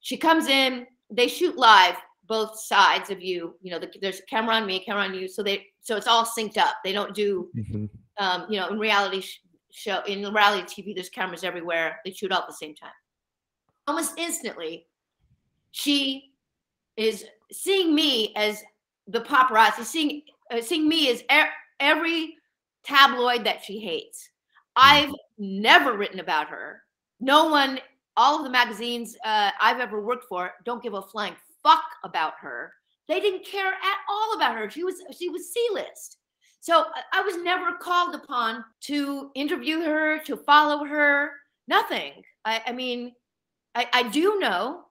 She comes in, they shoot live both sides of you. You know, there's a camera on me, a camera on you, so it's all synced up. They don't do, you know, in reality. In reality TV, there's cameras everywhere. They shoot all at the same time. Almost instantly, she is seeing me as the paparazzi, seeing me as every tabloid that she hates. I've never written about her. No one, all of the magazines I've ever worked for, don't give a flying fuck about her. They didn't care at all about her. She was C-list. So I was never called upon to interview her, to follow her, nothing. I mean, I do know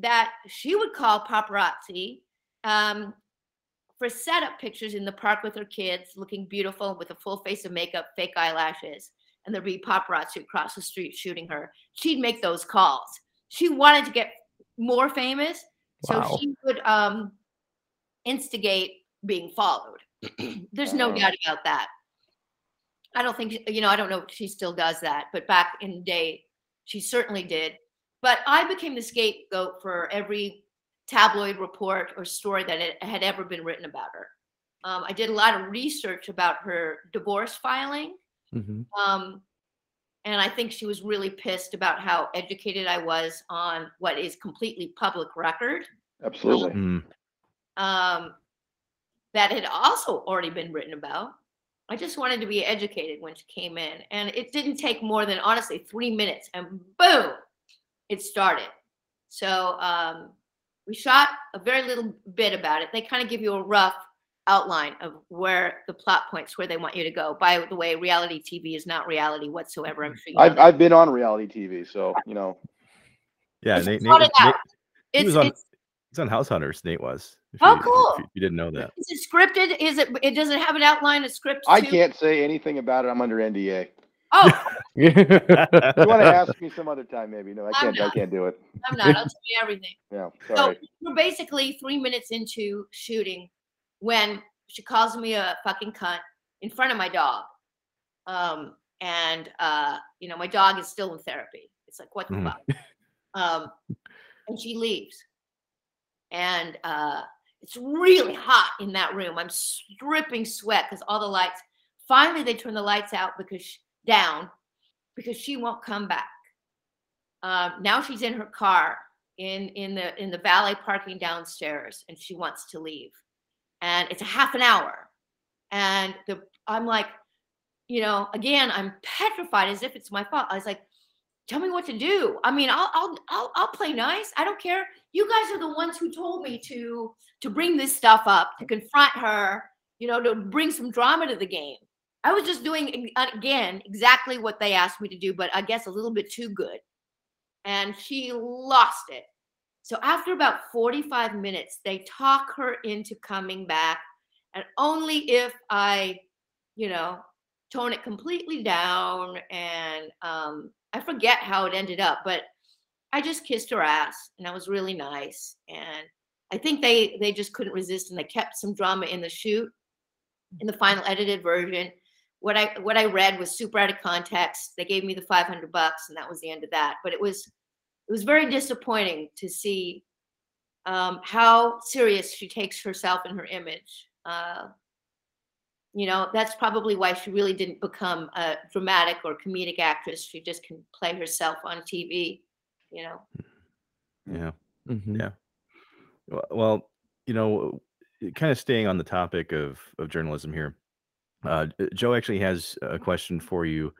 that she would call paparazzi for setup pictures in the park with her kids, looking beautiful with a full face of makeup, fake eyelashes, and there'd be paparazzi across the street shooting her. She'd make those calls. She wanted to get more famous, so she would instigate being followed. There's no doubt about that. I don't think, you know, I don't know if she still does that, but back in the day, she certainly did. But I became the scapegoat for every tabloid report or story that had ever been written about her. I did a lot of research about her divorce filing. And I think she was really pissed about how educated I was on what is completely public record. Absolutely. That had also already been written about. I just wanted to be educated when she came in. And it didn't take more than, honestly, 3 minutes. And boom, it started. So we shot a very little bit about it. They kind of give you a rough outline of where the plot points, where they want you to go. By the way, reality TV is not reality whatsoever. I'm sure I've been on reality TV, so you know. Yeah, Nate was on House Hunters. Nate was. Oh, cool! If you didn't know that. Is it scripted? Is it? It doesn't have an outline, a script. I can't say anything about it. I'm under NDA. Oh. You want to ask me some other time, maybe? No, I can't do it. I'm not. I'll tell you everything. Yeah. Sorry. So we're basically 3 minutes into shooting when she calls me a fucking cunt in front of my dog, you know, my dog is still in therapy. It's like, what the fuck? And she leaves, and it's really hot in that room. I'm stripping sweat because all the lights. Finally, they turn the lights out because she won't come back. Now she's in her car in the valet parking downstairs, and she wants to leave. And it's a half an hour, and I'm like, you know, again, I'm petrified as if it's my fault. I was like, tell me what to do. I mean, I'll play nice. I don't care. You guys are the ones who told me to bring this stuff up, to confront her, you know, to bring some drama to the game. I was just doing, again, exactly what they asked me to do, but I guess a little bit too good. And she lost it. So after about 45 minutes, they talk her into coming back. And only if I, you know, tone it completely down. And I forget how it ended up, but I just kissed her ass. And I was really nice. And I think they just couldn't resist. And they kept some drama in the shoot, in the final edited version. What I read was super out of context. They gave me the $500 and that was the end of that. But it was very disappointing to see how serious she takes herself and her image. You know, that's probably why she really didn't become a dramatic or comedic actress. She just can play herself on TV, you know? Yeah. Mm-hmm. Yeah. Well, you know, kind of staying on the topic of journalism here, Joe actually has a question for you,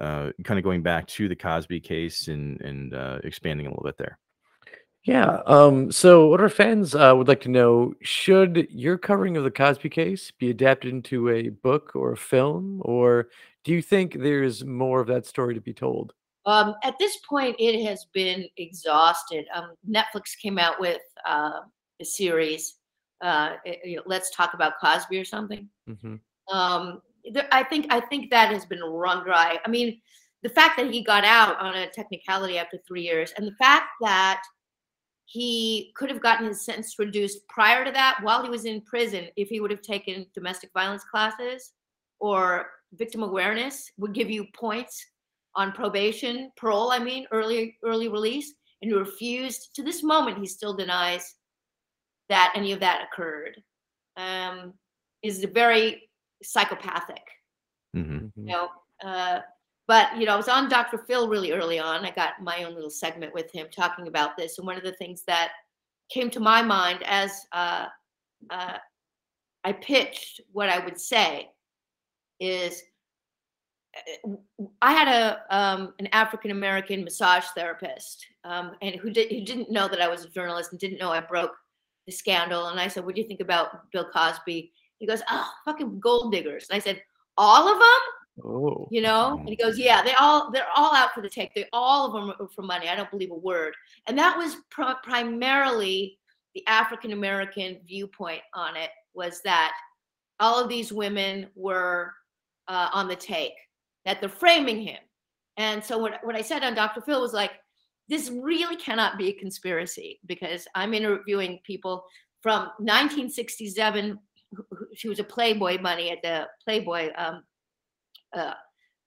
kind of going back to the Cosby case and expanding a little bit there. Yeah. So what our fans would like to know, should your covering of the Cosby case be adapted into a book or a film, or do you think there's more of that story to be told? At this point, it has been exhausted. Netflix came out with a series, you know, Let's Talk About Cosby or something. Mm-hmm. I think that has been run dry. I mean, the fact that he got out on a technicality after 3 years, and the fact that he could have gotten his sentence reduced prior to that while he was in prison if he would have taken domestic violence classes or victim awareness, would give you points on probation, parole, I mean, early release, and he refused. To this moment, he still denies that any of that occurred. Is very psychopathic. Mm-hmm. You know, but you know, I was on Dr. Phil really early on. I got my own little segment with him talking about this, and one of the things that came to my mind as I pitched what I would say is, I had an African American massage therapist, and who didn't know that I was a journalist and didn't know I broke the scandal. And I said, "What do you think about Bill Cosby?" He goes, "Oh, fucking gold diggers." And I said, "All of them?" Oh. You know? And he goes, "Yeah, they're all out for the take. All of them are for money. I don't believe a word." And that was primarily the African-American viewpoint on it, was that all of these women were on the take, that they're framing him. And so what I said on Dr. Phil was like, this really cannot be a conspiracy, because I'm interviewing people from 1967. She was a Playboy bunny at the Playboy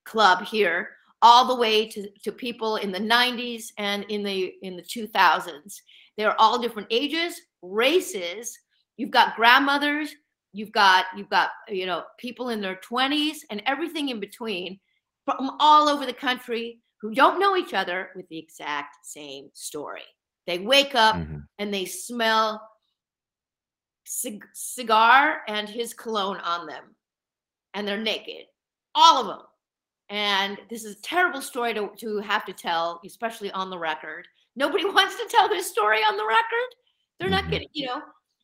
club here, all the way to people in the 90s and in the 2000s. They're all different ages, races. You've got grandmothers, you've got you know, people in their 20s and everything in between, from all over the country, who don't know each other, with the exact same story. They wake up and they smell cigar and his cologne on them, and they're naked, all of them. And this is a terrible story to have to tell, especially on the record. Nobody wants to tell this story on the record. They're not getting, you know,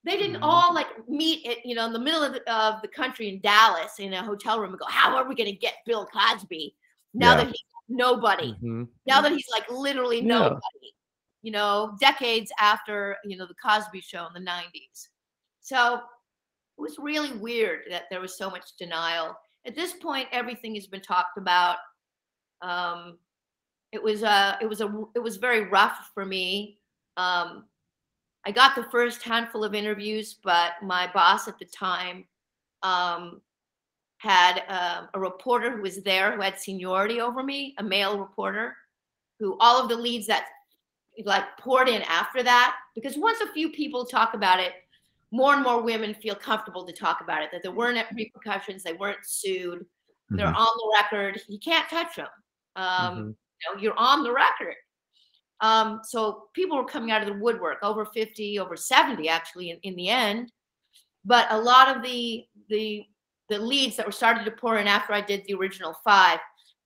They didn't all like meet at, you know, in the middle of the country in Dallas in a hotel room and go, how are we going to get Bill Cosby now that he's nobody? Now that he's like literally nobody, you know, decades after, you know, the Cosby Show in the 90s. So it was really weird that there was so much denial. At this point, everything has been talked about. It was very rough for me. I got the first handful of interviews, but my boss at the time had a reporter who was there who had seniority over me, a male reporter, who all of the leads that like poured in after that, because once a few people talk about it, more and more women feel comfortable to talk about it, that there weren't repercussions, they weren't sued, they're on the record, you can't touch them. You know, you're on the record. So people were coming out of the woodwork, over 50, over 70, actually, in the end. But a lot of the leads that were started to pour in after I did the original 5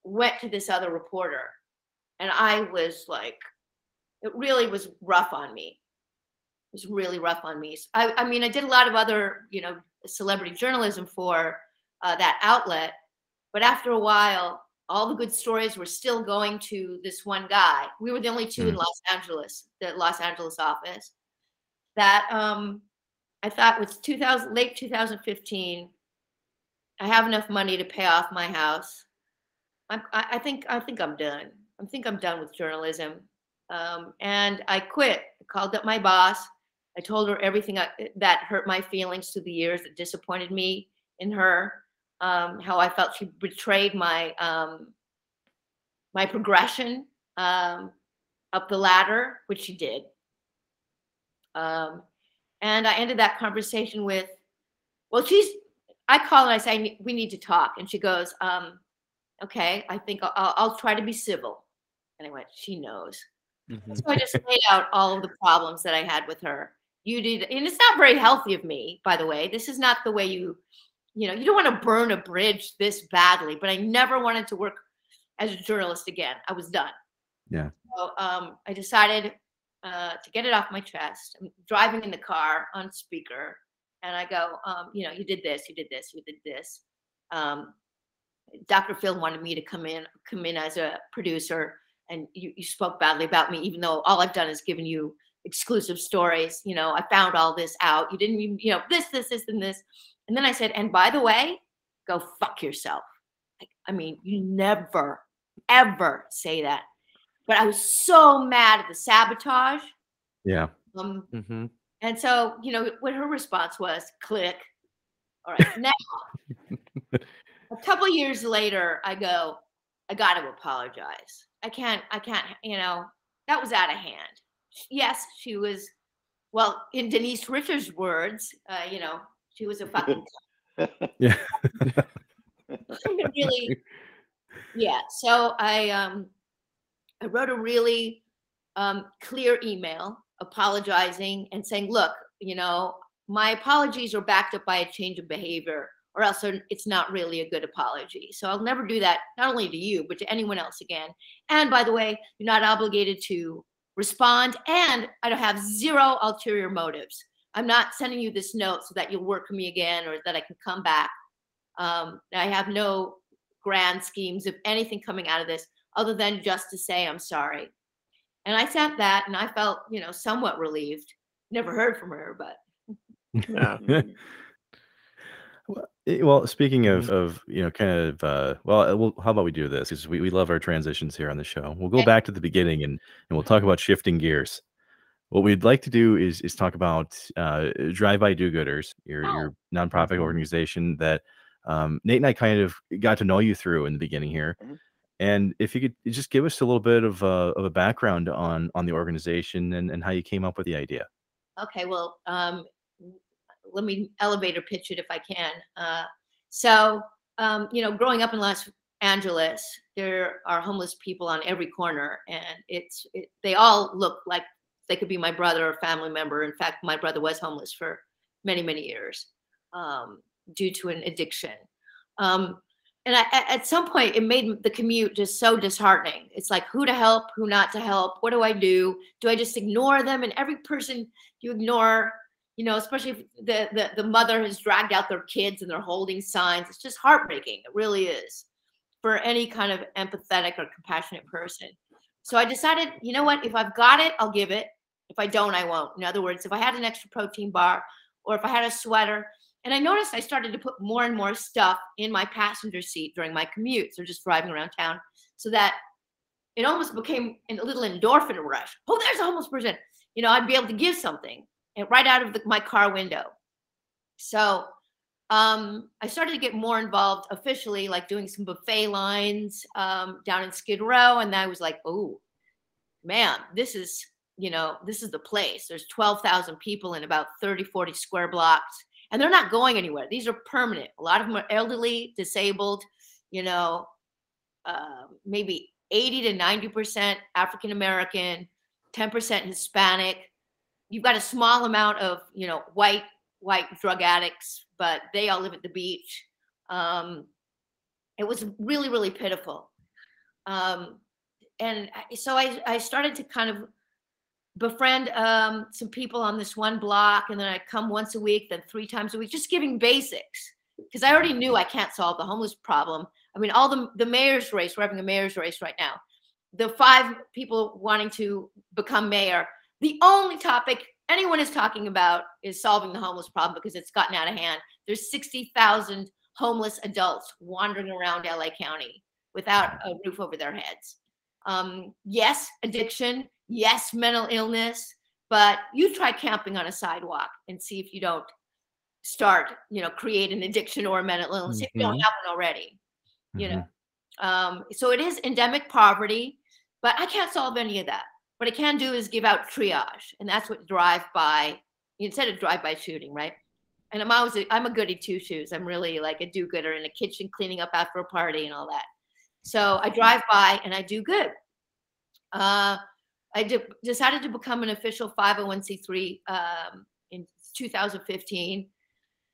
went to this other reporter. And I was like, it really was rough on me. It was really rough on me. So I mean, I did a lot of other, you know, celebrity journalism for that outlet. But after a while, all the good stories were still going to this one guy. We were the only two in Los Angeles, the Los Angeles office. That I thought was late 2015. I have enough money to pay off my house. I think I'm done. I think I'm done with journalism, and I quit. I called up my boss. I told her everything that hurt my feelings through the years, that disappointed me in her. How I felt she betrayed my my progression up the ladder, which she did. And I ended that conversation with, well, I call and I say, we need to talk. And she goes, okay, I think I'll try to be civil. And I went, she knows. So I just laid out all of the problems that I had with her. You did, and it's not very healthy of me, by the way. This is not the way you know, you don't want to burn a bridge this badly, but I never wanted to work as a journalist again. I was done. Yeah. So I decided to get it off my chest. I'm driving in the car on speaker, and I go, you know, you did this, you did this, you did this. Dr. Phil wanted me to come in as a producer, and you spoke badly about me, even though all I've done is given you exclusive stories. You know, I found all this out. You didn't even, you know, this, and this. And then I said, and by the way, go fuck yourself. I mean, you never, ever say that. But I was so mad at the sabotage. Yeah. And so, you know, what her response was, click. All right. Now, a couple of years later, I go, I got to apologize. I can't, you know, that was out of hand. Yes, she was, well, in Denise Richards' words, you know, she was a fucking yeah. Really, yeah. So I wrote a really clear email apologizing and saying, look, you know, my apologies are backed up by a change of behavior, or else it's not really a good apology. So I'll never do that, not only to you, but to anyone else again. And by the way, you're not obligated to respond, and I don't have zero ulterior motives. I'm not sending you this note so that you'll work for me again or that I can come back. I have no grand schemes of anything coming out of this other than just to say I'm sorry. And I sent that, and I felt, you know, somewhat relieved. Never heard from her, but. Well, speaking of you know, kind of, well, how about we do this? Because we love our transitions here on the show. We'll go back to the beginning, and we'll talk about shifting gears. What we'd like to do is talk about Drive By Do Gooders, your nonprofit organization that Nate and I kind of got to know you through in the beginning here. And if you could just give us a little bit of a background on the organization and how you came up with the idea. Okay, well, let me elevator pitch it if I can. You know, growing up in Las Angeles, there are homeless people on every corner, and they all look like they could be my brother or family member. In fact, my brother was homeless for many, many years due to an addiction. And at some point, it made the commute just so disheartening. It's like, who to help, who not to help, what do I do? Do I just ignore them? And every person you ignore, you know, especially if the mother has dragged out their kids and they're holding signs. It's just heartbreaking. It really is for any kind of empathetic or compassionate person. So I decided, you know what, if I've got it, I'll give it. If I don't, I won't. In other words, if I had an extra protein bar or if I had a sweater, and I noticed I started to put more and more stuff in my passenger seat during my commutes or just driving around town, so that it almost became a little endorphin rush. Oh, there's a homeless person. You know, I'd be able to give something and right out of my car window. So I started to get more involved officially, like doing some buffet lines down in Skid Row. And I was like, oh, man, this is, you know, this is the place. There's 12,000 people in about 30, 40 square blocks. And they're not going anywhere. These are permanent. A lot of them are elderly, disabled, you know, maybe 80 to 90% African-American, 10% Hispanic. You've got a small amount of, you know, white drug addicts, but they all live at the beach. It was really, really pitiful. And so I started to kind of befriend some people on this one block, and then I'd come once a week, then 3 times a week, just giving basics, because I already knew I can't solve the homeless problem. I mean, all the mayor's race, we're having a mayor's race right now. The 5 people wanting to become mayor, the only topic anyone is talking about is solving the homeless problem, because it's gotten out of hand. There's 60,000 homeless adults wandering around LA County without a roof over their heads. Yes, addiction. Yes, mental illness. But you try camping on a sidewalk and see if you don't start, you know, create an addiction or a mental illness, if you don't have one already. You know, so it is endemic poverty, but I can't solve any of that. What I can do is give out triage, and that's what drive-by, instead of drive-by shooting, right? And I'm a goody two-shoes. I'm really like a do-gooder in the kitchen, cleaning up after a party and all that. So I drive by and I do good. I decided to become an official 501c3 in 2015.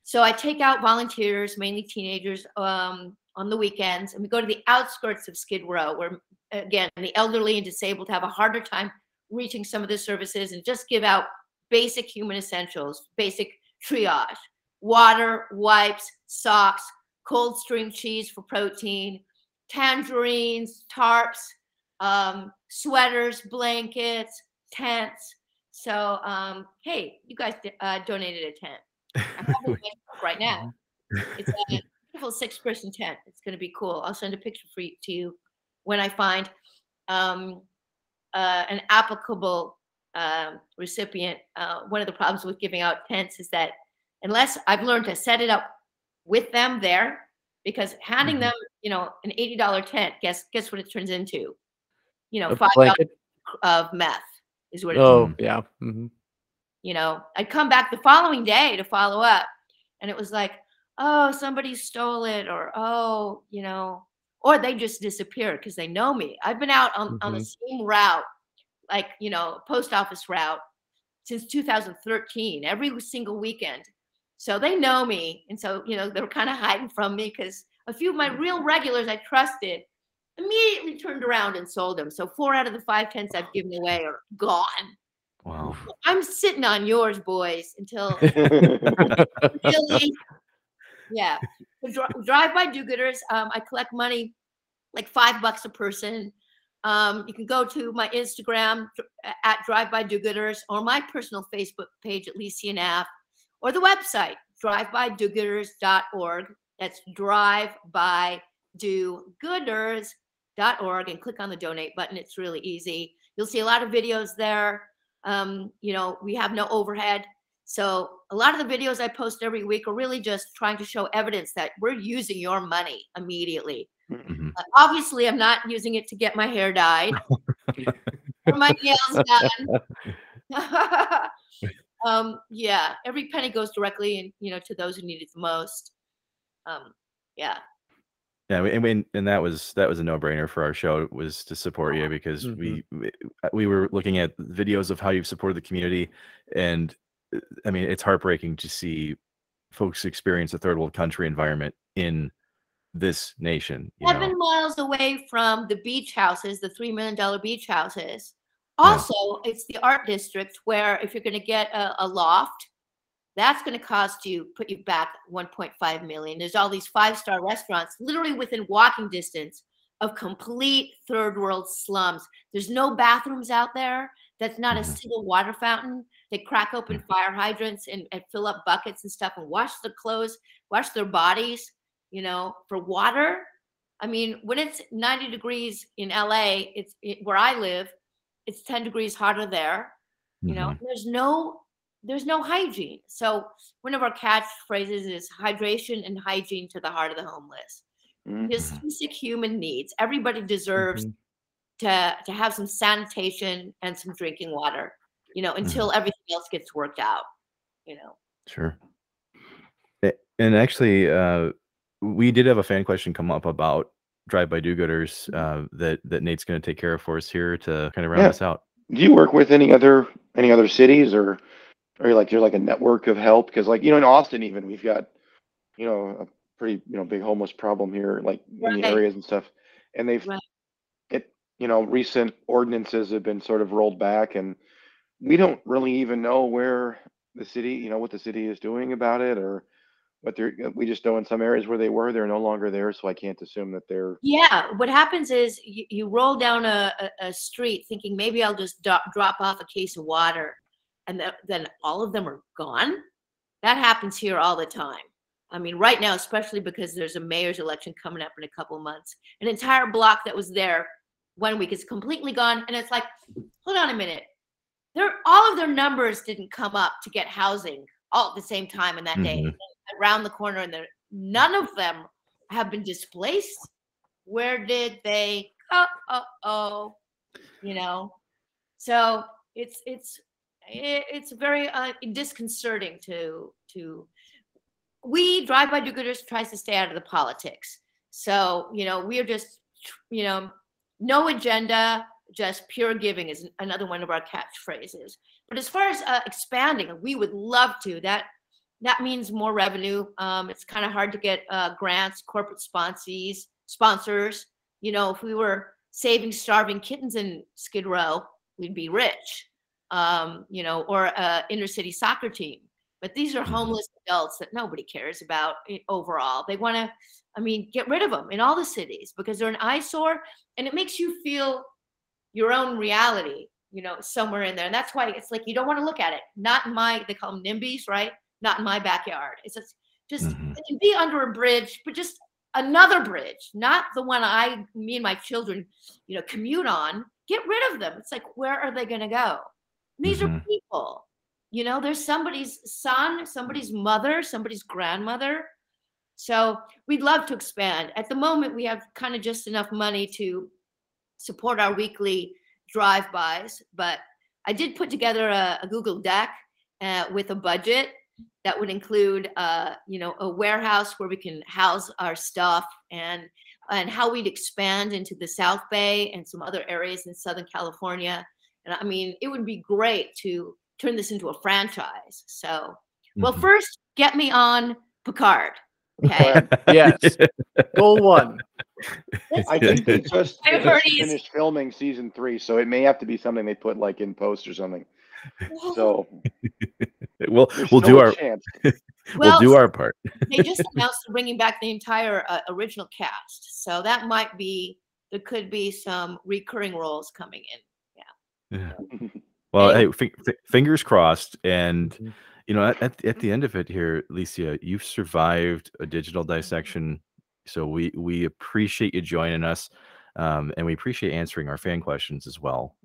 So I take out volunteers, mainly teenagers, on the weekends, and we go to the outskirts of Skid Row, where again, the elderly and disabled have a harder time reaching some of the services, and just give out basic human essentials, basic triage, water, wipes, socks, cold stream cheese for protein, tangerines, tarps, sweaters, blankets, tents. So, hey, you guys donated a tent. I'm having a tent right now. It's like, 6-person tent. It's going to be cool. I'll send a picture to you when I find an applicable recipient. One of the problems with giving out tents is that unless I've learned to set it up with them there, because handing them, you know, an $80 tent, guess what it turns into? You know, $5 of meth is what it turns into. Yeah. You know, I'd come back the following day to follow up, and it was like, oh, somebody stole it, or, oh, you know, or they just disappeared because they know me. I've been out on the same route, like, you know, post office route since 2013, every single weekend. So they know me. And so, you know, they were kind of hiding from me, because a few of my real regulars I trusted immediately turned around and sold them. So 4 out of the 5 tents I've given away are gone. Wow. So I'm sitting on yours, boys, until really. Yeah. Drive by do-gooders. I collect money, like $5 a person. You can go to my Instagram at Drive By Do Gooders, or my personal Facebook page at Alicia Neff, or the website drivebydogooders.org. That's drivebydogooders.org, and click on the donate button. It's really easy. You'll see a lot of videos there. You know, we have no overhead. So a lot of the videos I post every week are really just trying to show evidence that we're using your money immediately. Obviously, I'm not using it to get my hair dyed or my nails done. Yeah, every penny goes directly, and you know, to those who need it the most. Yeah, and that was a no-brainer for our show, was to support you, because we were looking at videos of how you've supported the community, and I mean, it's heartbreaking to see folks experience a third world country environment in this nation. You 7 miles away from the beach houses, the $3 million beach houses. Also, it's the art district, where if you're going to get a loft, That's going to cost you, put you back $1.5 million. There's all these five-star restaurants literally within walking distance of complete third world slums. There's no bathrooms out there. That's not a single water fountain. They crack open fire hydrants and fill up buckets and stuff and wash the clothes, wash their bodies, you know, for water. I mean, when it's 90 degrees in LA, where I live, it's 10 degrees hotter there. You know, there's no hygiene. So one of our catchphrases is hydration and hygiene to the heart of the homeless. Just basic human needs. Everybody deserves to have some sanitation and some drinking water, you know, until everything else gets worked out, you know. Sure. And actually, we did have a fan question come up about Drive By Do Gooders that Nate's going to take care of for us here to kind of round us out. Do you work with any other cities, or are you like, you're like a network of help? Because, like, you know, in Austin even we've got, you know, a pretty, you know, big homeless problem here, like in the areas and stuff. And they've, you know, recent ordinances have been sort of rolled back, and we don't really even know where the city, you know, what the city is doing about it, or what they're, we just know in some areas where they were, they're no longer there. So I can't assume that they're. Yeah. What happens is you roll down a street thinking maybe I'll just drop off a case of water, and then all of them are gone. That happens here all the time. I mean, right now, especially because there's a mayor's election coming up in a couple of months, an entire block that was there 1 week is completely gone. And it's like, hold on a minute. All of their numbers didn't come up to get housing all at the same time in that day. Around the corner, and none of them have been displaced. Where did they go? Oh, you know. So it's very disconcerting to. We Drive By Do Gooders tries to stay out of the politics. So, you know, we are just, you know, no agenda, just pure giving is another one of our catchphrases. But as far as expanding, we would love to. That means more revenue. It's kind of hard to get grants, corporate sponsors. You know, if we were saving starving kittens in Skid Row, we'd be rich, you know, or inner city soccer team. But these are homeless adults that nobody cares about overall. They want to, I mean, get rid of them in all the cities because they're an eyesore, and it makes you feel your own reality, you know, somewhere in there. And that's why it's like, you don't want to look at it. Not in my, they call them NIMBYs, right? Not in my backyard. It's just it can be under a bridge, but just another bridge, not the one me and my children, you know, commute on. Get rid of them. It's like, where are they going to go? And these are people, you know, there's somebody's son, somebody's mother, somebody's grandmother. So we'd love to expand. At the moment, we have kind of just enough money to support our weekly drive-bys, but I did put together a Google Doc with a budget that would include, you know, a warehouse where we can house our stuff and how we'd expand into the South Bay and some other areas in Southern California. And I mean, it would be great to turn this into a franchise. So, well, first get me on Picard. Okay. Yes. Goal one. I think they just finished filming season 3, so it may have to be something they put like in post or something. So we'll do our part. They just announced bringing back the entire original cast, so that might be, there could be some recurring roles coming in. Yeah. Well, hey, fingers crossed. And you know, at the end of it here, Alicia, you've survived a digital dissection, so we appreciate you joining us. And we appreciate answering our fan questions as well.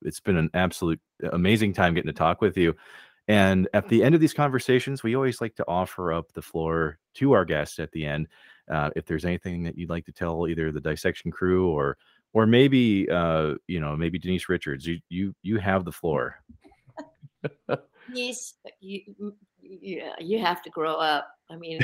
It's been an absolute amazing time getting to talk with you. And at the end of these conversations, we always like to offer up the floor to our guests at the end. If there's anything that you'd like to tell either the dissection crew or maybe, you know, maybe Denise Richards, you have the floor. Denise, you have to grow up. I mean,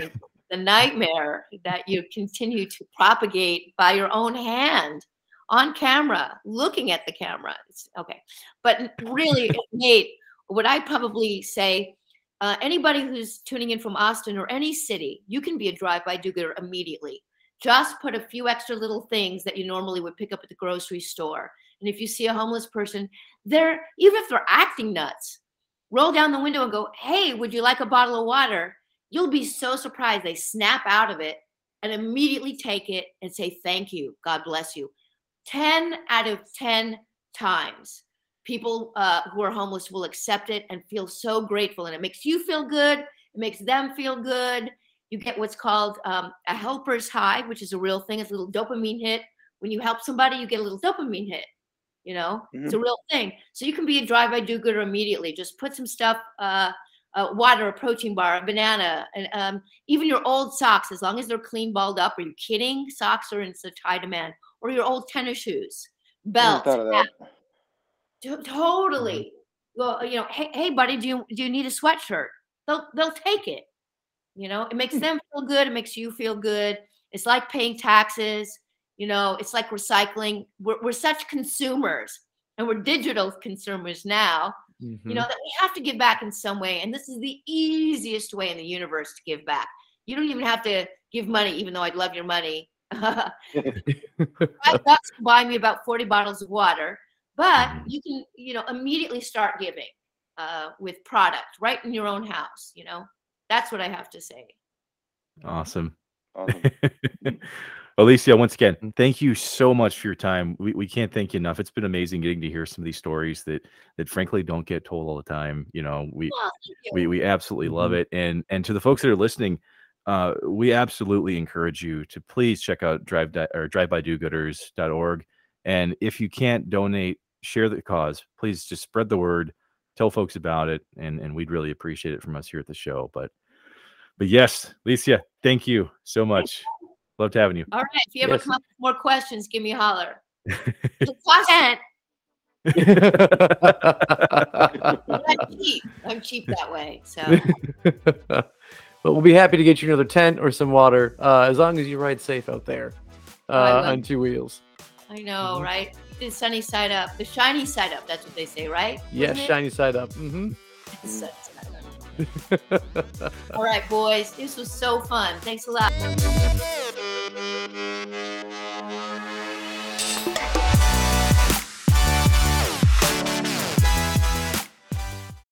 the nightmare that you continue to propagate by your own hand on camera, looking at the camera. Okay. But really, Nate, what I probably say, anybody who's tuning in from Austin or any city, you can be a drive-by do-gooder immediately. Just put a few extra little things that you normally would pick up at the grocery store. And if you see a homeless person, even if they're acting nuts, roll down the window and go, hey, would you like a bottle of water? You'll be so surprised. They snap out of it and immediately take it and say, thank you. God bless you. 10 out of 10 times, people who are homeless will accept it and feel so grateful. And it makes you feel good. It makes them feel good. You get what's called a helper's high, which is a real thing. It's a little dopamine hit. When you help somebody, you get a little dopamine hit. You know, it's a real thing. So you can be a drive-by-do-gooder immediately. Just put some stuff, water, a protein bar, a banana, and even your old socks, as long as they're clean, balled up. Are you kidding? Socks are in such high demand. Or your old tennis shoes, belts. I thought of that. Totally. Well, you know, hey, buddy, do you need a sweatshirt? They'll take it. You know, it makes them feel good. It makes you feel good. It's like paying taxes. You know, it's like recycling. We're such consumers, and we're digital consumers now, you know, that we have to give back in some way. And this is the easiest way in the universe to give back. You don't even have to give money, even though I'd love your money. $5 can buy me about 40 bottles of water, but you can, you know, immediately start giving with product right in your own house. You know, that's what I have to say. Awesome. Alicia, once again, thank you so much for your time. We can't thank you enough. It's been amazing getting to hear some of these stories that frankly don't get told all the time. You know, we absolutely love it. And to the folks that are listening, we absolutely encourage you to please check out drivebydogooders.org. And if you can't donate, share the cause. Please just spread the word, tell folks about it, and we'd really appreciate it from us here at the show. But yes, Alicia, thank you so much. Loved having you. All right. If you ever come up with more questions, give me a holler. I'm cheap that way. So, but we'll be happy to get you another tent or some water, as long as you ride safe out there on two wheels. I know, right? The sunny side up, the shiny side up. That's what they say, right? Yes, shiny side up. All right, boys, this was so fun. Thanks a lot.